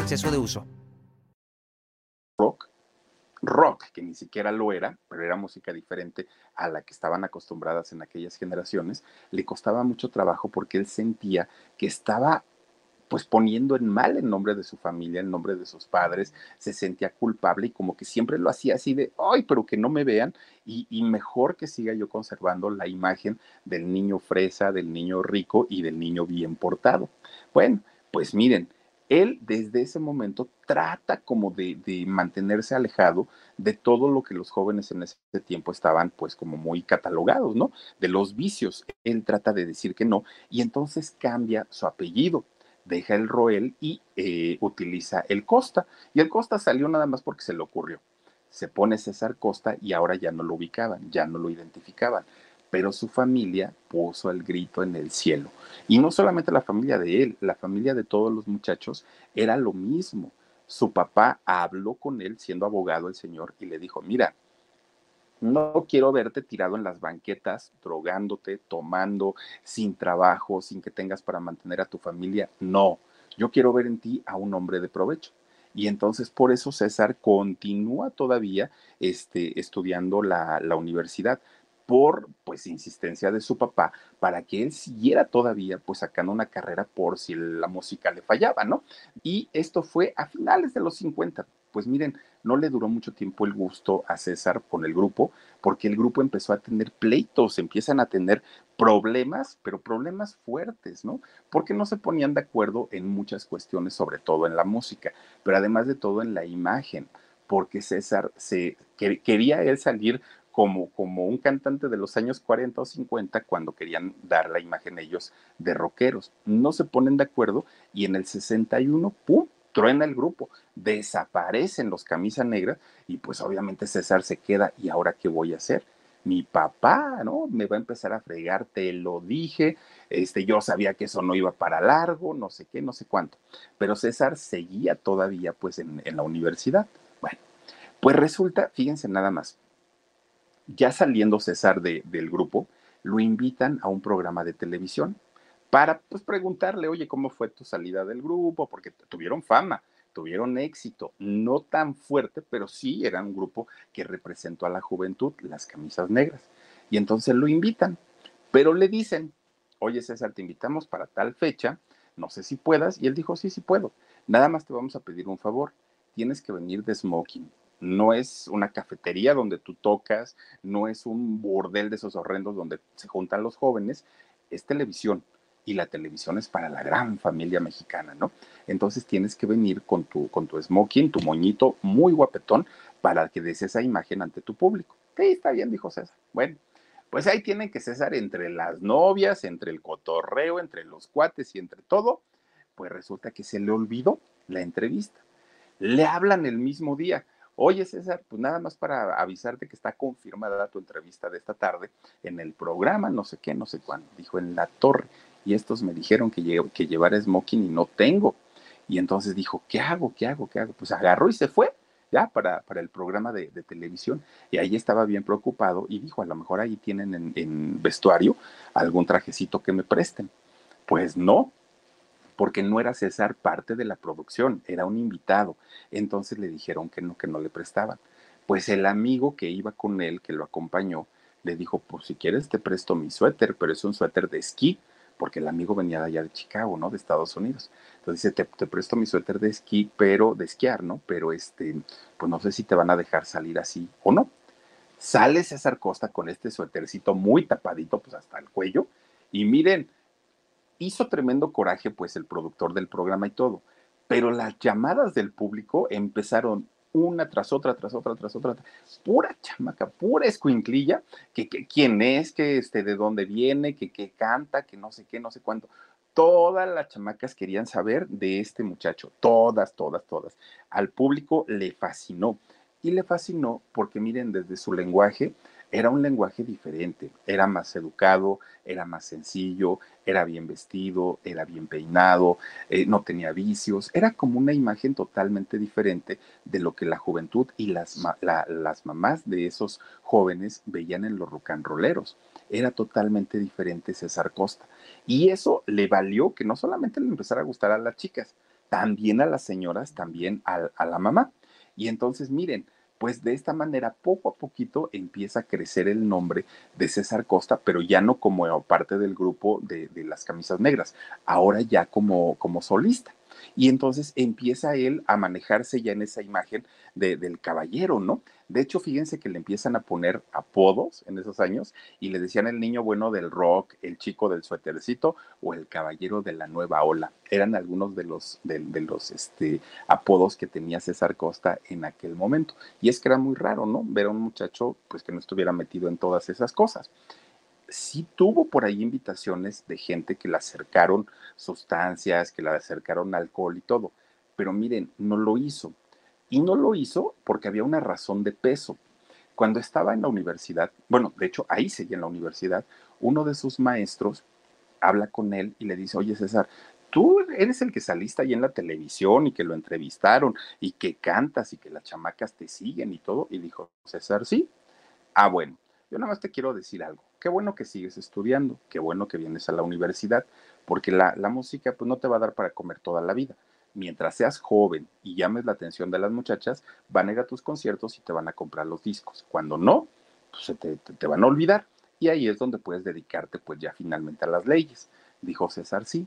exceso de uso. Rock, rock, que ni siquiera lo era, pero era música diferente a la que estaban acostumbradas en aquellas generaciones, le costaba mucho trabajo porque él sentía que estaba pues poniendo en mal el nombre de su familia, el nombre de sus padres, se sentía culpable y como que siempre lo hacía así de, ay, pero que no me vean, y, y mejor que siga yo conservando la imagen del niño fresa, del niño rico y del niño bien portado. Bueno, pues miren, él desde ese momento trata como de, de mantenerse alejado de todo lo que los jóvenes en ese tiempo estaban pues como muy catalogados, ¿no? De los vicios. Él trata de decir que no y entonces cambia su apellido. Deja el Roel y eh, utiliza el Costa. Y el Costa salió nada más porque se le ocurrió. Se pone César Costa y ahora ya no lo ubicaban, ya no lo identificaban. Pero su familia puso el grito en el cielo. Y no solamente la familia de él, la familia de todos los muchachos era lo mismo. Su papá habló con él, siendo abogado el señor, y le dijo, mira, no quiero verte tirado en las banquetas, drogándote, tomando, sin trabajo, sin que tengas para mantener a tu familia. No, yo quiero ver en ti a un hombre de provecho. Y entonces por eso César continúa todavía este, estudiando la, la universidad, por, pues, insistencia de su papá, para que él siguiera todavía, pues, sacando una carrera por si la música le fallaba, ¿no? Y esto fue a finales de los cincuenta. Pues, miren, no le duró mucho tiempo el gusto a César con el grupo, porque el grupo empezó a tener pleitos, empiezan a tener problemas, pero problemas fuertes, ¿no? Porque no se ponían de acuerdo en muchas cuestiones, sobre todo en la música, pero además de todo en la imagen, porque César se quer- quería él salir Como, como un cantante de los años cuarenta o cincuenta cuando querían dar la imagen ellos de rockeros. No se ponen de acuerdo y en el sesenta y uno, ¡pum!, truena el grupo, desaparecen los Camisas Negras y pues obviamente César se queda, ¿y ahora qué voy a hacer? mi papá, ¿no? Me va a empezar a fregar, te lo dije, este, yo sabía que eso no iba para largo, no sé qué, no sé cuánto. Pero César seguía todavía, pues, en, en la universidad. Bueno, pues resulta, fíjense nada más, ya saliendo César de, del grupo, lo invitan a un programa de televisión para, pues, preguntarle, oye, ¿cómo fue tu salida del grupo? Porque tuvieron fama, tuvieron éxito, no tan fuerte, pero sí era un grupo que representó a la juventud, las Camisas Negras. Y entonces lo invitan, pero le dicen, oye, César, te invitamos para tal fecha, no sé si puedas. Y él dijo, sí, sí puedo. Nada más te vamos a pedir un favor, tienes que venir de smoking. No es una cafetería donde tú tocas, no es un bordel de esos horrendos donde se juntan los jóvenes, es televisión. Y la televisión es para la gran familia mexicana, ¿no? Entonces tienes que venir con tu, con tu smoking, tu moñito muy guapetón, para que des esa imagen ante tu público. Sí, está bien, dijo César. Bueno, pues ahí tienen que César, entre las novias, entre el cotorreo, entre los cuates y entre todo, pues resulta que se le olvidó la entrevista. Le hablan el mismo día. Oye, César, pues nada más para avisarte que está confirmada tu entrevista de esta tarde en el programa, no sé qué, no sé cuándo, dijo, en la torre. Y estos me dijeron que, lle- que llevara smoking y no tengo. Y entonces dijo, ¿qué hago? ¿Qué hago? ¿Qué hago? Pues agarró y se fue ya para, para el programa de, de televisión. Y ahí estaba bien preocupado y dijo, a lo mejor ahí tienen en, en vestuario algún trajecito que me presten. Pues no, porque no era César parte de la producción, era un invitado. Entonces le dijeron que no, que no le prestaban. Pues el amigo que iba con él, que lo acompañó, le dijo, pues si quieres te presto mi suéter, pero es un suéter de esquí, porque el amigo venía de allá de Chicago, ¿no? De Estados Unidos. Entonces dice, te, te presto mi suéter de esquí, pero, de esquiar, ¿no? Pero, este, pues no sé si te van a dejar salir así o no. Sale César Costa con este suétercito muy tapadito, pues hasta el cuello. Y miren, hizo tremendo coraje, pues, el productor del programa y todo. Pero las llamadas del público empezaron una tras otra, tras otra, tras otra, pura chamaca, pura escuinclilla, que, que quién es, que este, de dónde viene, que, que canta, que no sé qué, no sé cuánto. Todas las chamacas querían saber de este muchacho, todas, todas, todas. Al público le fascinó, y le fascinó porque, miren, desde su lenguaje, era un lenguaje diferente, era más educado, era más sencillo, era bien vestido, era bien peinado, eh, no tenía vicios, era como una imagen totalmente diferente de lo que la juventud y las, la, las mamás de esos jóvenes veían en los rocanroleros. Era totalmente diferente César Costa, y eso le valió que no solamente le empezara a gustar a las chicas, también a las señoras, también a, a la mamá. Y entonces, miren, pues de esta manera, poco a poquito, empieza a crecer el nombre de César Costa, pero ya no como parte del grupo de, de las Camisas Negras, ahora ya como, como solista. Y entonces empieza él a manejarse ya en esa imagen de, del caballero, ¿no? De hecho, fíjense que le empiezan a poner apodos en esos años, y le decían el niño bueno del rock, el chico del suétercito o el caballero de la nueva ola. Eran algunos de los, de, de los este, apodos que tenía César Costa en aquel momento. Y es que era muy raro, ¿no? Ver a un muchacho, pues, que no estuviera metido en todas esas cosas. Sí tuvo por ahí invitaciones de gente que le acercaron sustancias, que le acercaron alcohol y todo. Pero miren, no lo hizo. Y no lo hizo porque había una razón de peso. Cuando estaba en la universidad, bueno, de hecho, ahí seguía en la universidad, uno de sus maestros habla con él y le dice, oye, César, tú eres el que saliste ahí en la televisión y que lo entrevistaron y que cantas y que las chamacas te siguen y todo. Y dijo, César, sí. Ah, bueno, yo nada más te quiero decir algo. Qué bueno que sigues estudiando, qué bueno que vienes a la universidad, porque la, la música, pues, no te va a dar para comer toda la vida. Mientras seas joven y llames la atención de las muchachas, van a ir a tus conciertos y te van a comprar los discos. Cuando no, pues se te, te, te van a olvidar. Y ahí es donde puedes dedicarte, pues, ya finalmente a las leyes. Dijo César, sí.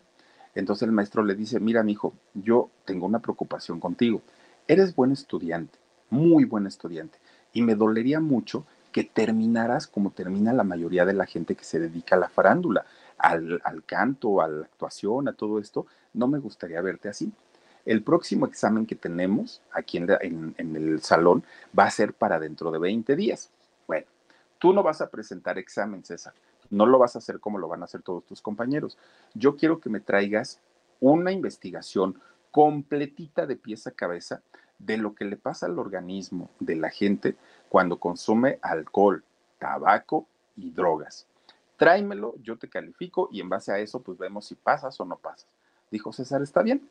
Entonces el maestro le dice, mira, mijo, yo tengo una preocupación contigo. Eres buen estudiante, muy buen estudiante, y me dolería mucho que terminaras como termina la mayoría de la gente que se dedica a la farándula, al, al canto, a la actuación, a todo esto. No me gustaría verte así. El próximo examen que tenemos aquí en, en, en el salón va a ser para dentro de veinte días. Bueno, tú no vas a presentar examen, César. No lo vas a hacer como lo van a hacer todos tus compañeros. Yo quiero que me traigas una investigación completita de pies a cabeza de lo que le pasa al organismo de la gente cuando consume alcohol, tabaco y drogas. Tráemelo, yo te califico y en base a eso pues vemos si pasas o no pasas. Dijo César, está bien.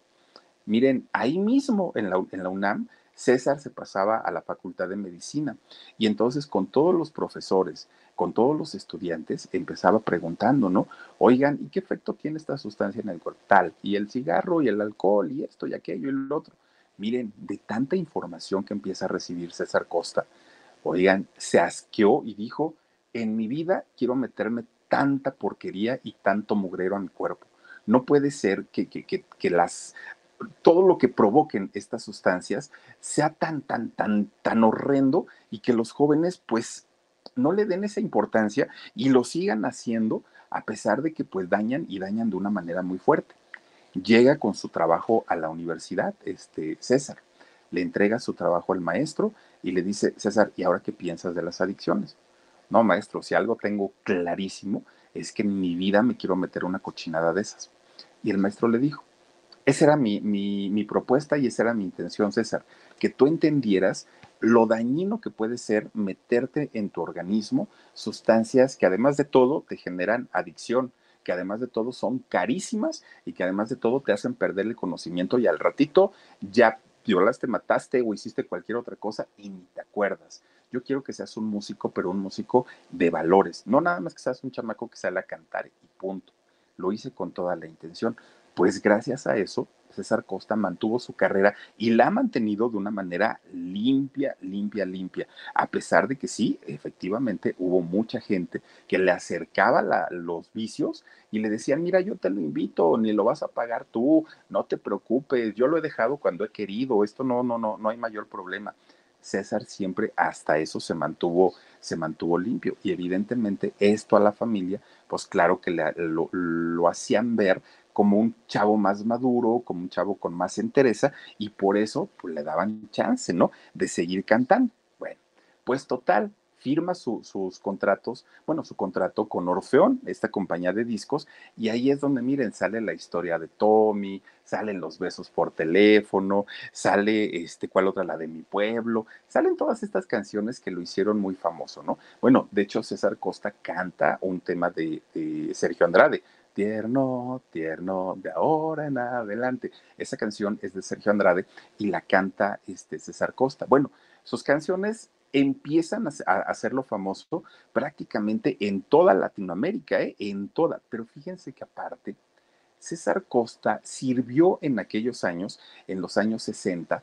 Miren, ahí mismo en la, en la UNAM, César se pasaba a la Facultad de Medicina y entonces con todos los profesores, con todos los estudiantes, empezaba preguntando, ¿no? Oigan, ¿y qué efecto tiene esta sustancia en el cuerpo? Tal, y el cigarro, y el alcohol, y esto, y aquello, y el otro. Miren, de tanta información que empieza a recibir César Costa, oigan, se asqueó y dijo, en mi vida quiero meterme tanta porquería y tanto mugrero a mi cuerpo. No puede ser que, que, que, que las... todo lo que provoquen estas sustancias sea tan, tan, tan, tan horrendo y que los jóvenes pues no le den esa importancia y lo sigan haciendo a pesar de que pues dañan y dañan de una manera muy fuerte. Llega con su trabajo a la universidad, este César, le entrega su trabajo al maestro y le dice, César, ¿y ahora qué piensas de las adicciones? No, maestro, si algo tengo clarísimo es que en mi vida me quiero meter una cochinada de esas. Y el maestro le dijo, esa era mi, mi, mi propuesta y esa era mi intención, César, que tú entendieras lo dañino que puede ser meterte en tu organismo sustancias que además de todo te generan adicción, que además de todo son carísimas y que además de todo te hacen perder el conocimiento y al ratito ya violaste, mataste o hiciste cualquier otra cosa y ni te acuerdas. Yo quiero que seas un músico, pero un músico de valores, no nada más que seas un chamaco que sale a cantar y punto. Lo hice con toda la intención. Pues gracias a eso, César Costa mantuvo su carrera y la ha mantenido de una manera limpia, limpia, limpia. A pesar de que sí, efectivamente, hubo mucha gente que le acercaba la, los vicios y le decían, mira, yo te lo invito, ni lo vas a pagar tú, no te preocupes, yo lo he dejado cuando he querido, esto no, no, no, no hay mayor problema. César siempre hasta eso se mantuvo, se mantuvo limpio y evidentemente esto a la familia, pues claro que le, lo, lo hacían ver como un chavo más maduro, como un chavo con más entereza, y por eso pues, le daban chance, ¿no?, de seguir cantando. Bueno, pues total, firma su, sus contratos, bueno, su contrato con Orfeón, esta compañía de discos, y ahí es donde, miren, sale la historia de Tommy, salen los besos por teléfono, sale, este, ¿cuál otra? La de mi pueblo, salen todas estas canciones que lo hicieron muy famoso, ¿no? Bueno, de hecho, César Costa canta un tema de, de Sergio Andrade, Tierno, tierno, de ahora en adelante. Esa canción es de Sergio Andrade y la canta este César Costa. Bueno, sus canciones empiezan a hacerlo famoso prácticamente en toda Latinoamérica, ¿eh? En toda. Pero fíjense que aparte, César Costa sirvió en aquellos años, en los años sesenta,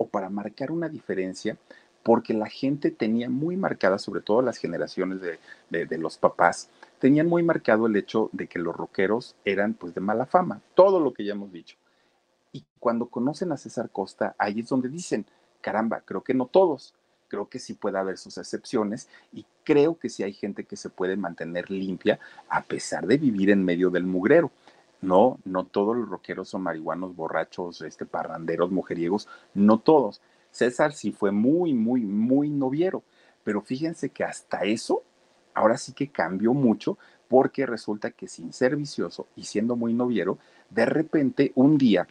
O para marcar una diferencia, porque la gente tenía muy marcada, sobre todo las generaciones de, de, de los papás, tenían muy marcado el hecho de que los rockeros eran pues de mala fama, todo lo que ya hemos dicho. Y cuando conocen a César Costa, ahí es donde dicen, caramba, creo que no todos, creo que sí puede haber sus excepciones y creo que sí hay gente que se puede mantener limpia a pesar de vivir en medio del mugrero. No, no todos los rockeros son marihuanos, borrachos, este, parranderos, mujeriegos, no todos. César sí fue muy, muy, muy noviero, pero fíjense que hasta eso ahora sí que cambió mucho porque resulta que sin ser vicioso y siendo muy noviero, de repente un día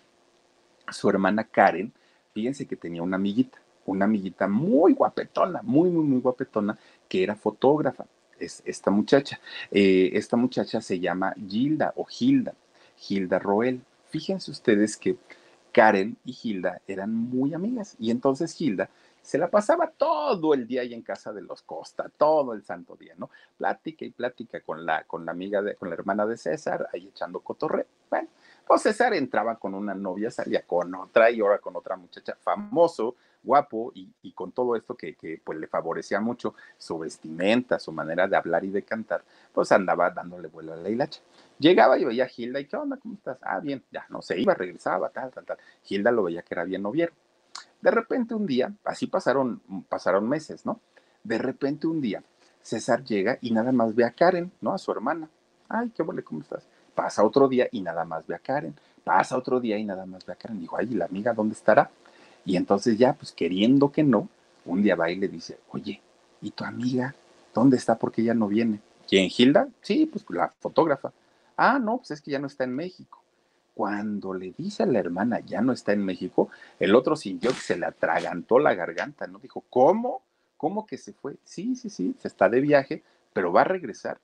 su hermana Karen, fíjense que tenía una amiguita, una amiguita muy guapetona, muy, muy, muy guapetona, que era fotógrafa, es esta muchacha. Eh, esta muchacha se llama Hilda o Hilda. Hilda Roel. Fíjense ustedes que Karen y Hilda eran muy amigas y entonces Hilda se la pasaba todo el día ahí en casa de los Costa, todo el santo día, ¿no? Plática y plática con la, con la amiga, de, con la hermana de César, ahí echando cotorreo. Bueno, pues César entraba con una novia, salía con otra y ahora con otra muchacha, famoso, guapo y, y con todo esto que, que pues le favorecía mucho su vestimenta, su manera de hablar y de cantar, pues andaba dándole vuelo a la hilacha. Llegaba y veía a Hilda y ¿qué onda? ¿Cómo estás? Ah, bien, ya, no se iba, regresaba, tal, tal, tal. Hilda lo veía que era bien noviero. De repente un día, así pasaron, pasaron meses, ¿no? De repente un día, César llega y nada más ve a Karen, ¿no? A su hermana. Ay, qué bueno, ¿cómo estás? Pasa otro día y nada más ve a Karen. Pasa otro día y nada más ve a Karen. Dijo, ay, ¿y la amiga dónde estará? Y entonces ya, pues queriendo que no, un día va y le dice, oye, ¿y tu amiga dónde está? Porque ya no viene. ¿Quién, Hilda? Sí, pues la fotógrafa. Ah, no, pues es que ya no está en México. Cuando le dice a la hermana, ya no está en México, el otro sintió que se le atragantó la garganta, ¿no? Dijo, ¿cómo? ¿Cómo que se fue? Sí, sí, sí, se está de viaje, pero va a regresar.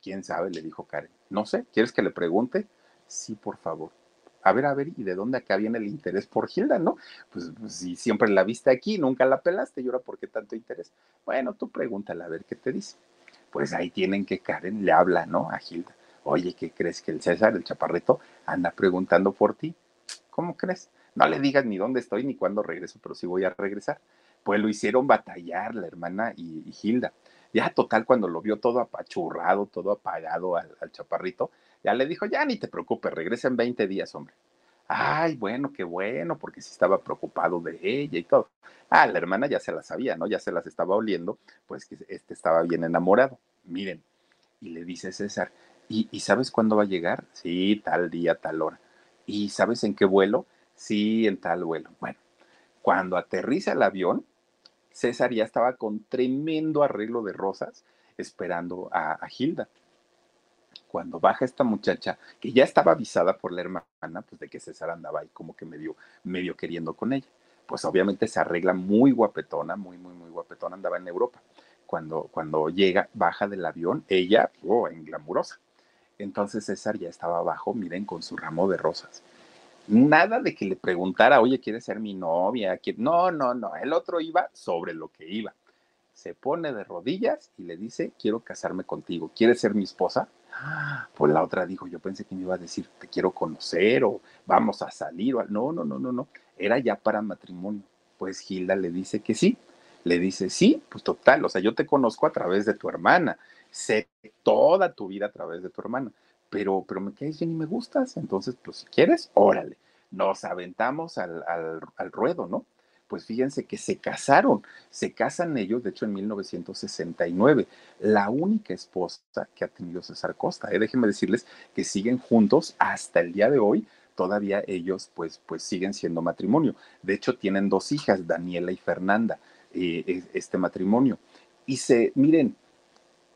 ¿Quién sabe? Le dijo Karen. No sé, ¿quieres que le pregunte? Sí, por favor. A ver, a ver, ¿y de dónde acá viene el interés por Hilda, no? Pues, pues si siempre la viste aquí, nunca la pelaste, ¿y ahora por qué tanto interés? Bueno, tú pregúntale a ver qué te dice. Pues ahí tienen que Karen le habla, ¿no? A Hilda. Oye, ¿qué crees? Que el César, el chaparrito, anda preguntando por ti. ¿Cómo crees? No le digas ni dónde estoy ni cuándo regreso, pero sí voy a regresar. Pues lo hicieron batallar la hermana y, y Hilda. Ya total, cuando lo vio todo apachurrado, todo apagado al, al chaparrito, ya le dijo, ya ni te preocupes, regresa en veinte días, hombre. Ay, bueno, qué bueno, porque sí estaba preocupado de ella y todo. Ah, la hermana ya se la sabía, ¿no? Ya se las estaba oliendo, pues que este estaba bien enamorado. Miren, y le dice César, ¿y, ¿y sabes cuándo va a llegar? Sí, tal día, tal hora. ¿Y sabes en qué vuelo? Sí, en tal vuelo. Bueno, cuando aterriza el avión, César ya estaba con tremendo arreglo de rosas esperando a, a Hilda. Cuando baja esta muchacha, que ya estaba avisada por la hermana, pues de que César andaba ahí como que medio, medio queriendo con ella. Pues obviamente se arregla muy guapetona, muy, muy, muy guapetona, andaba en Europa. Cuando, cuando llega, baja del avión, ella, oh, en glamurosa. Entonces César ya estaba abajo, miren, con su ramo de rosas. Nada de que le preguntara, oye, ¿quieres ser mi novia? No, no, no, el otro iba sobre lo que iba. Se pone de rodillas y le dice, quiero casarme contigo, ¿quieres ser mi esposa? Pues la otra dijo, yo pensé que me iba a decir, te quiero conocer o vamos a salir. O... No, no, no, no, no, era ya para matrimonio. Pues Hilda le dice que sí, le dice, sí, pues total, o sea, yo te conozco a través de tu hermana, sé toda tu vida a través de tu hermana. Pero, pero me caes bien y me gustas, entonces, pues si quieres, órale, nos aventamos al, al, al ruedo, ¿no? Pues fíjense que se casaron, se casan ellos, de hecho en mil novecientos sesenta y nueve, la única esposa que ha tenido César Costa, eh, déjenme decirles que siguen juntos hasta el día de hoy, todavía ellos pues, pues siguen siendo matrimonio, de hecho tienen dos hijas, Daniela y Fernanda, eh, este matrimonio, y se, miren,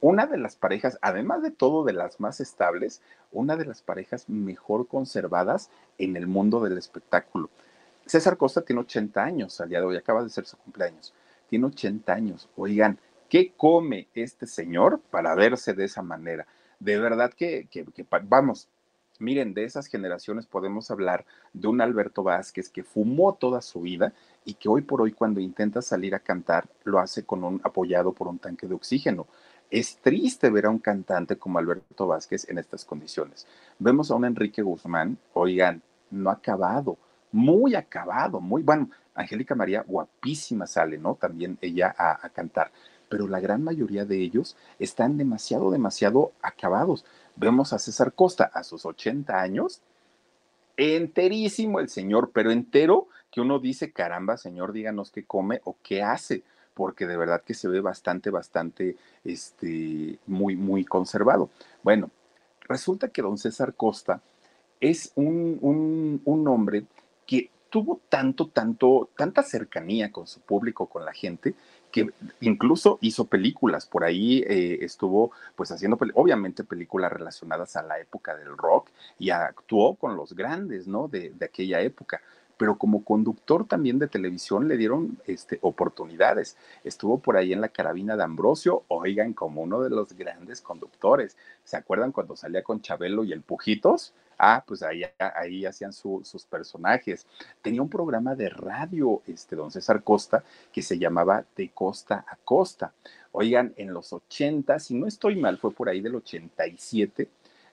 una de las parejas, además de todo, de las más estables, una de las parejas mejor conservadas en el mundo del espectáculo. César Costa tiene ochenta años al día de hoy, acaba de ser su cumpleaños. Tiene ochenta años. Oigan, ¿qué come este señor para verse de esa manera? De verdad que, que, que vamos, miren, de esas generaciones podemos hablar de un Alberto Vázquez que fumó toda su vida y que hoy por hoy cuando intenta salir a cantar lo hace con un, apoyado por un tanque de oxígeno. Es triste ver a un cantante como Alberto Vázquez en estas condiciones. Vemos a un Enrique Guzmán, oigan, no acabado, muy acabado, muy bueno. Angélica María, guapísima sale, ¿no? También ella a, a cantar. Pero la gran mayoría de ellos están demasiado, demasiado acabados. Vemos a César Costa a sus ochenta años, enterísimo el señor, pero entero que uno dice, caramba, señor, díganos qué come o qué hace, porque de verdad que se ve bastante, bastante, este, muy, muy conservado. Bueno, resulta que don César Costa es un, un, un hombre que tuvo tanto, tanto, tanta cercanía con su público, con la gente, que incluso hizo películas. Por ahí eh, estuvo, pues, haciendo, obviamente, películas relacionadas a la época del rock y actuó con los grandes, ¿no?, de, de aquella época. Pero como conductor también de televisión le dieron este, oportunidades. Estuvo por ahí en la Carabina de Ambrosio, oigan, como uno de los grandes conductores. ¿Se acuerdan cuando salía con Chabelo y el Pujitos? Ah, pues ahí, ahí hacían su, sus personajes. Tenía un programa de radio, este, don César Costa, que se llamaba De Costa a Costa. Oigan, en los ochenta, si no estoy mal, fue por ahí del ochenta y siete,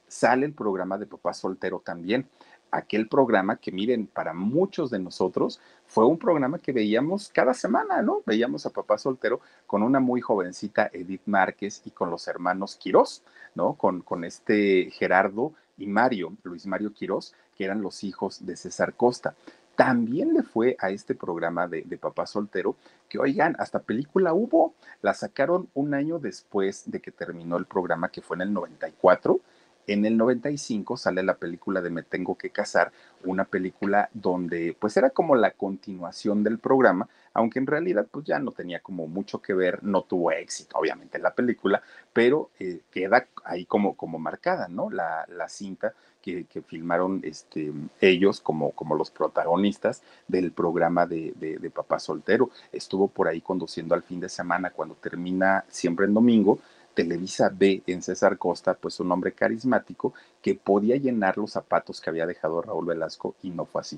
sale el programa de Papá Soltero también. Aquel programa que, miren, para muchos de nosotros fue un programa que veíamos cada semana, ¿no? Veíamos a Papá Soltero con una muy jovencita Edith Márquez y con los hermanos Quirós, ¿no? Con, con este Gerardo y Mario, Luis Mario Quirós, que eran los hijos de César Costa. también le fue a este programa de, de Papá Soltero, que oigan, hasta película hubo, la sacaron un año después de que terminó el programa, que fue en el noventa y cuatro, en el noventa y cinco sale la película de Me Tengo que Casar, una película donde pues era como la continuación del programa, aunque en realidad pues ya no tenía como mucho que ver, no tuvo éxito obviamente la película, pero eh, queda ahí como, como marcada, ¿no? La, la cinta Que, que filmaron este, ellos como, como los protagonistas del programa de, de, de Papá Soltero. Estuvo por ahí conduciendo al fin de semana, cuando termina siempre en domingo, Televisa ve en César Costa, pues un hombre carismático que podía llenar los zapatos que había dejado Raúl Velasco, y no fue así.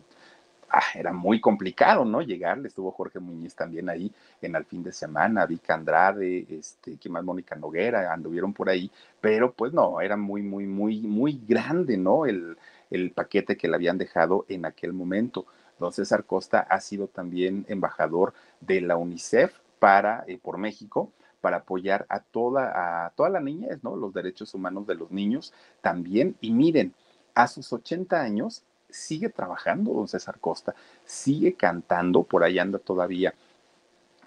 Ah, era muy complicado, ¿no? Llegar, estuvo Jorge Muñiz también ahí en Al Fin de Semana, Vic Andrade, este, ¿quién más? Mónica Noguera, anduvieron por ahí, pero pues no, era muy, muy, muy, muy grande, ¿no? El, el paquete que le habían dejado en aquel momento. Don César Costa ha sido también embajador de la UNICEF para, eh, por México, para apoyar a toda, a toda la niñez, ¿no? Los derechos humanos de los niños también, y miren, a sus ochenta años, sigue trabajando don César Costa, sigue cantando, por ahí anda todavía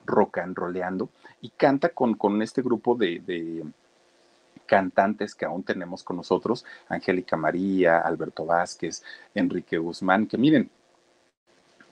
rock and rollando, y canta con, con este grupo de, de cantantes que aún tenemos con nosotros, Angélica María, Alberto Vázquez, Enrique Guzmán, que miren,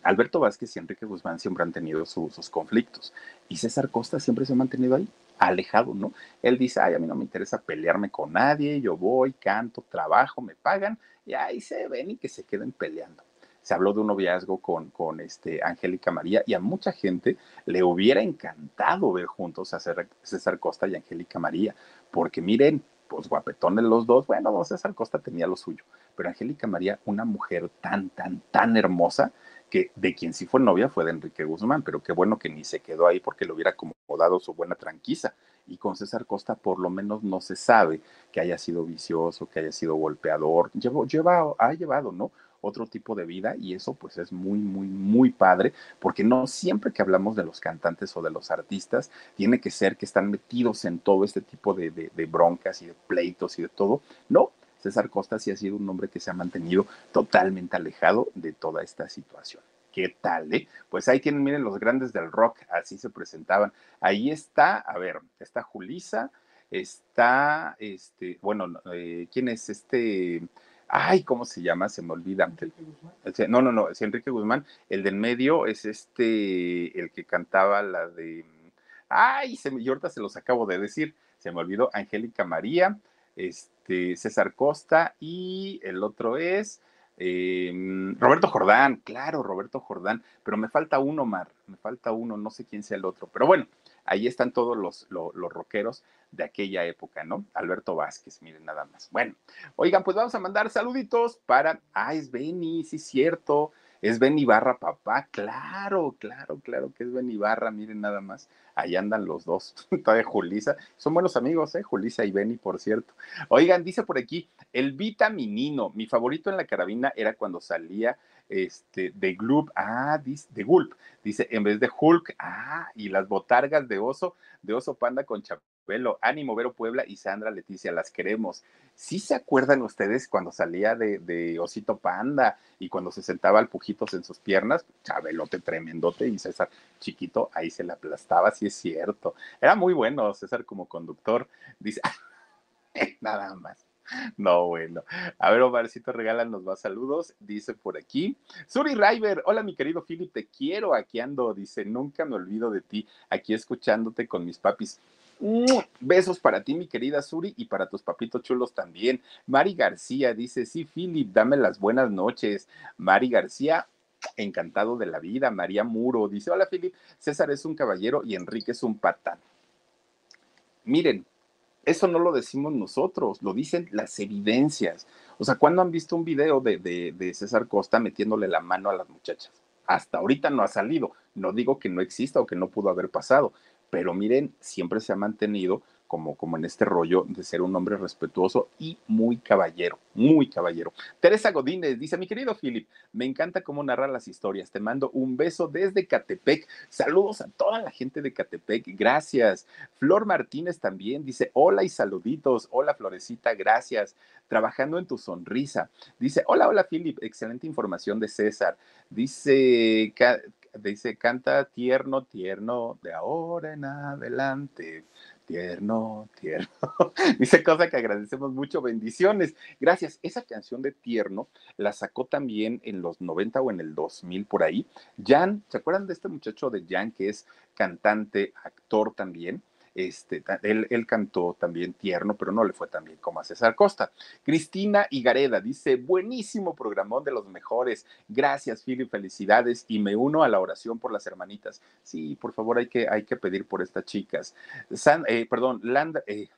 Alberto Vázquez y Enrique Guzmán siempre han tenido su, sus conflictos, y César Costa siempre se ha mantenido ahí, alejado, ¿no? Él dice, ay, a mí no me interesa pelearme con nadie, yo voy, canto, trabajo, me pagan, y ahí se ven y que se queden peleando. Se habló de un noviazgo con, con este, Angélica María, y a mucha gente le hubiera encantado ver juntos a César Costa y Angélica María, porque miren, pues guapetones los dos. Bueno, don César Costa tenía lo suyo, pero Angélica María, una mujer tan, tan, tan hermosa, que de quien sí fue novia fue de Enrique Guzmán, pero qué bueno que ni se quedó ahí porque le hubiera acomodado su buena tranquiza. Y con César Costa por lo menos no se sabe que haya sido vicioso, que haya sido golpeador, llevó, lleva, ha llevado, ¿no? Otro tipo de vida, y eso pues es muy, muy, muy padre, porque no siempre que hablamos de los cantantes o de los artistas tiene que ser que están metidos en todo este tipo de, de, de broncas y de pleitos y de todo, ¿no? César Costa sí ha sido un hombre que se ha mantenido totalmente alejado de toda esta situación. ¿Qué tal, eh? Pues ahí tienen, miren, los grandes del rock, así se presentaban. Ahí está, a ver, está Julisa, está, este, bueno, eh, ¿quién es este? Ay, ¿cómo se llama? Se me olvida. ¿Enrique Guzmán? No, no, no, es Enrique Guzmán. El del medio es este, el que cantaba la de... Ay, se me, yo ahorita se los acabo de decir. Se me olvidó. Angélica María, este, César Costa, y el otro es eh, Roberto Jordán, claro, Roberto Jordán, pero me falta uno, Mar, me falta uno, no sé quién sea el otro, pero bueno, ahí están todos los, los, los rockeros de aquella época, ¿no? Alberto Vázquez, miren nada más. Bueno, oigan, pues vamos a mandar saluditos para, ah, es Benny, sí es cierto, es Benny Barra, papá, claro, claro, claro que es Benny Barra, miren nada más, ahí andan los dos, todavía Julisa, son buenos amigos, ¿eh? Julisa y Benny, por cierto. Oigan, dice por aquí, el vitaminino, mi favorito en la carabina era cuando salía este, de Gloop, ah, dice, de Gulp, dice, en vez de Hulk, ah, y las botargas de oso, de oso panda con Chabelo, ánimo Vero Puebla y Sandra Leticia, las queremos. ¿Sí se acuerdan ustedes cuando salía de, de Osito Panda y cuando se sentaba al Pujitos en sus piernas? Chabelote tremendote y César chiquito, ahí se le aplastaba, sí es cierto. Era muy bueno César como conductor, dice, nada más. No, bueno. A ver, Omarcito, regálanos más saludos. Dice por aquí, Suri River, hola mi querido Philip, te quiero, aquí ando, dice, nunca me olvido de ti, aquí escuchándote con mis papis. Besos para ti, mi querida Suri, y para tus papitos chulos también. Mari García dice, sí, Philip, dame las buenas noches. Mari García, encantado de la vida. María Muro dice, hola, Philip, César es un caballero y Enrique es un patán. Miren, eso no lo decimos nosotros, lo dicen las evidencias. O sea, ¿cuándo han visto un video de, de, de César Costa metiéndole la mano a las muchachas? Hasta ahorita no ha salido. No digo que no exista o que no pudo haber pasado, pero miren, siempre se ha mantenido como, como en este rollo de ser un hombre respetuoso y muy caballero, muy caballero. Teresa Godínez dice, mi querido Philip, me encanta cómo narra las historias, te mando un beso desde Catepec, saludos a toda la gente de Catepec, gracias. Flor Martínez también dice, hola y saluditos, hola Florecita, gracias, trabajando en tu sonrisa. Dice, hola, hola Philip, excelente información de César, dice... Dice, canta tierno, tierno, de ahora en adelante, tierno, tierno. Dice, cosa que agradecemos mucho, bendiciones. Gracias. Esa canción de tierno la sacó también en los noventa o en el dos mil por ahí. Jan, ¿se acuerdan de este muchacho de Jan que es cantante, actor también? Este, él, él cantó también tierno, pero no le fue tan bien como a César Costa. Cristina Higareda dice, buenísimo programón, de los mejores. Gracias, Philip, felicidades. Y me uno a la oración por las hermanitas. Sí, por favor, hay que, hay que pedir por estas chicas. San, eh, perdón, Landra... Eh.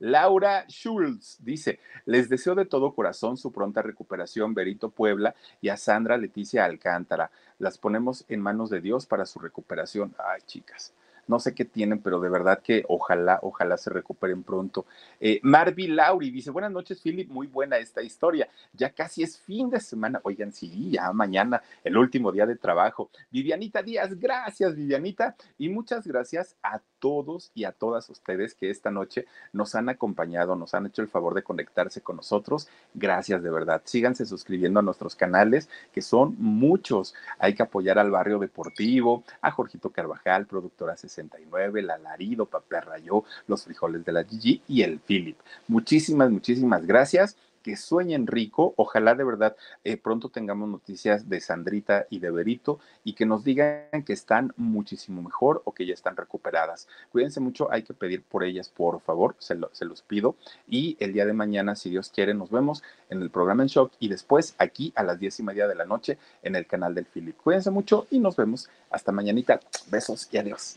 Laura Schultz dice, les deseo de todo corazón su pronta recuperación, Berito Puebla, y a Sandra Leticia Alcántara. Las ponemos en manos de Dios para su recuperación. Ay, chicas, no sé qué tienen, pero de verdad que ojalá, ojalá se recuperen pronto. Eh, Marvi Lauri dice, buenas noches, Philip, muy buena esta historia. Ya casi es fin de semana. Oigan, sí, ya mañana, el último día de trabajo. Vivianita Díaz, gracias, Vivianita. Y muchas gracias a todos y a todas ustedes que esta noche nos han acompañado, nos han hecho el favor de conectarse con nosotros. Gracias, de verdad. Síganse suscribiendo a nuestros canales, que son muchos. Hay que apoyar al Barrio Deportivo, a Jorgito Carvajal, Productora sesenta y nueve, El Alarido, Papá Rayó, Los Frijoles de la Gigi y el Philip. Muchísimas, muchísimas gracias. Que sueñen rico, ojalá de verdad eh, pronto tengamos noticias de Sandrita y de Berito y que nos digan que están muchísimo mejor o que ya están recuperadas. Cuídense mucho, hay que pedir por ellas, por favor, se, lo, se los pido. Y el día de mañana, si Dios quiere, nos vemos en el programa En Shock y después aquí a las diez y media de la noche en el canal del Philip. Cuídense mucho y nos vemos hasta mañanita. Besos y adiós.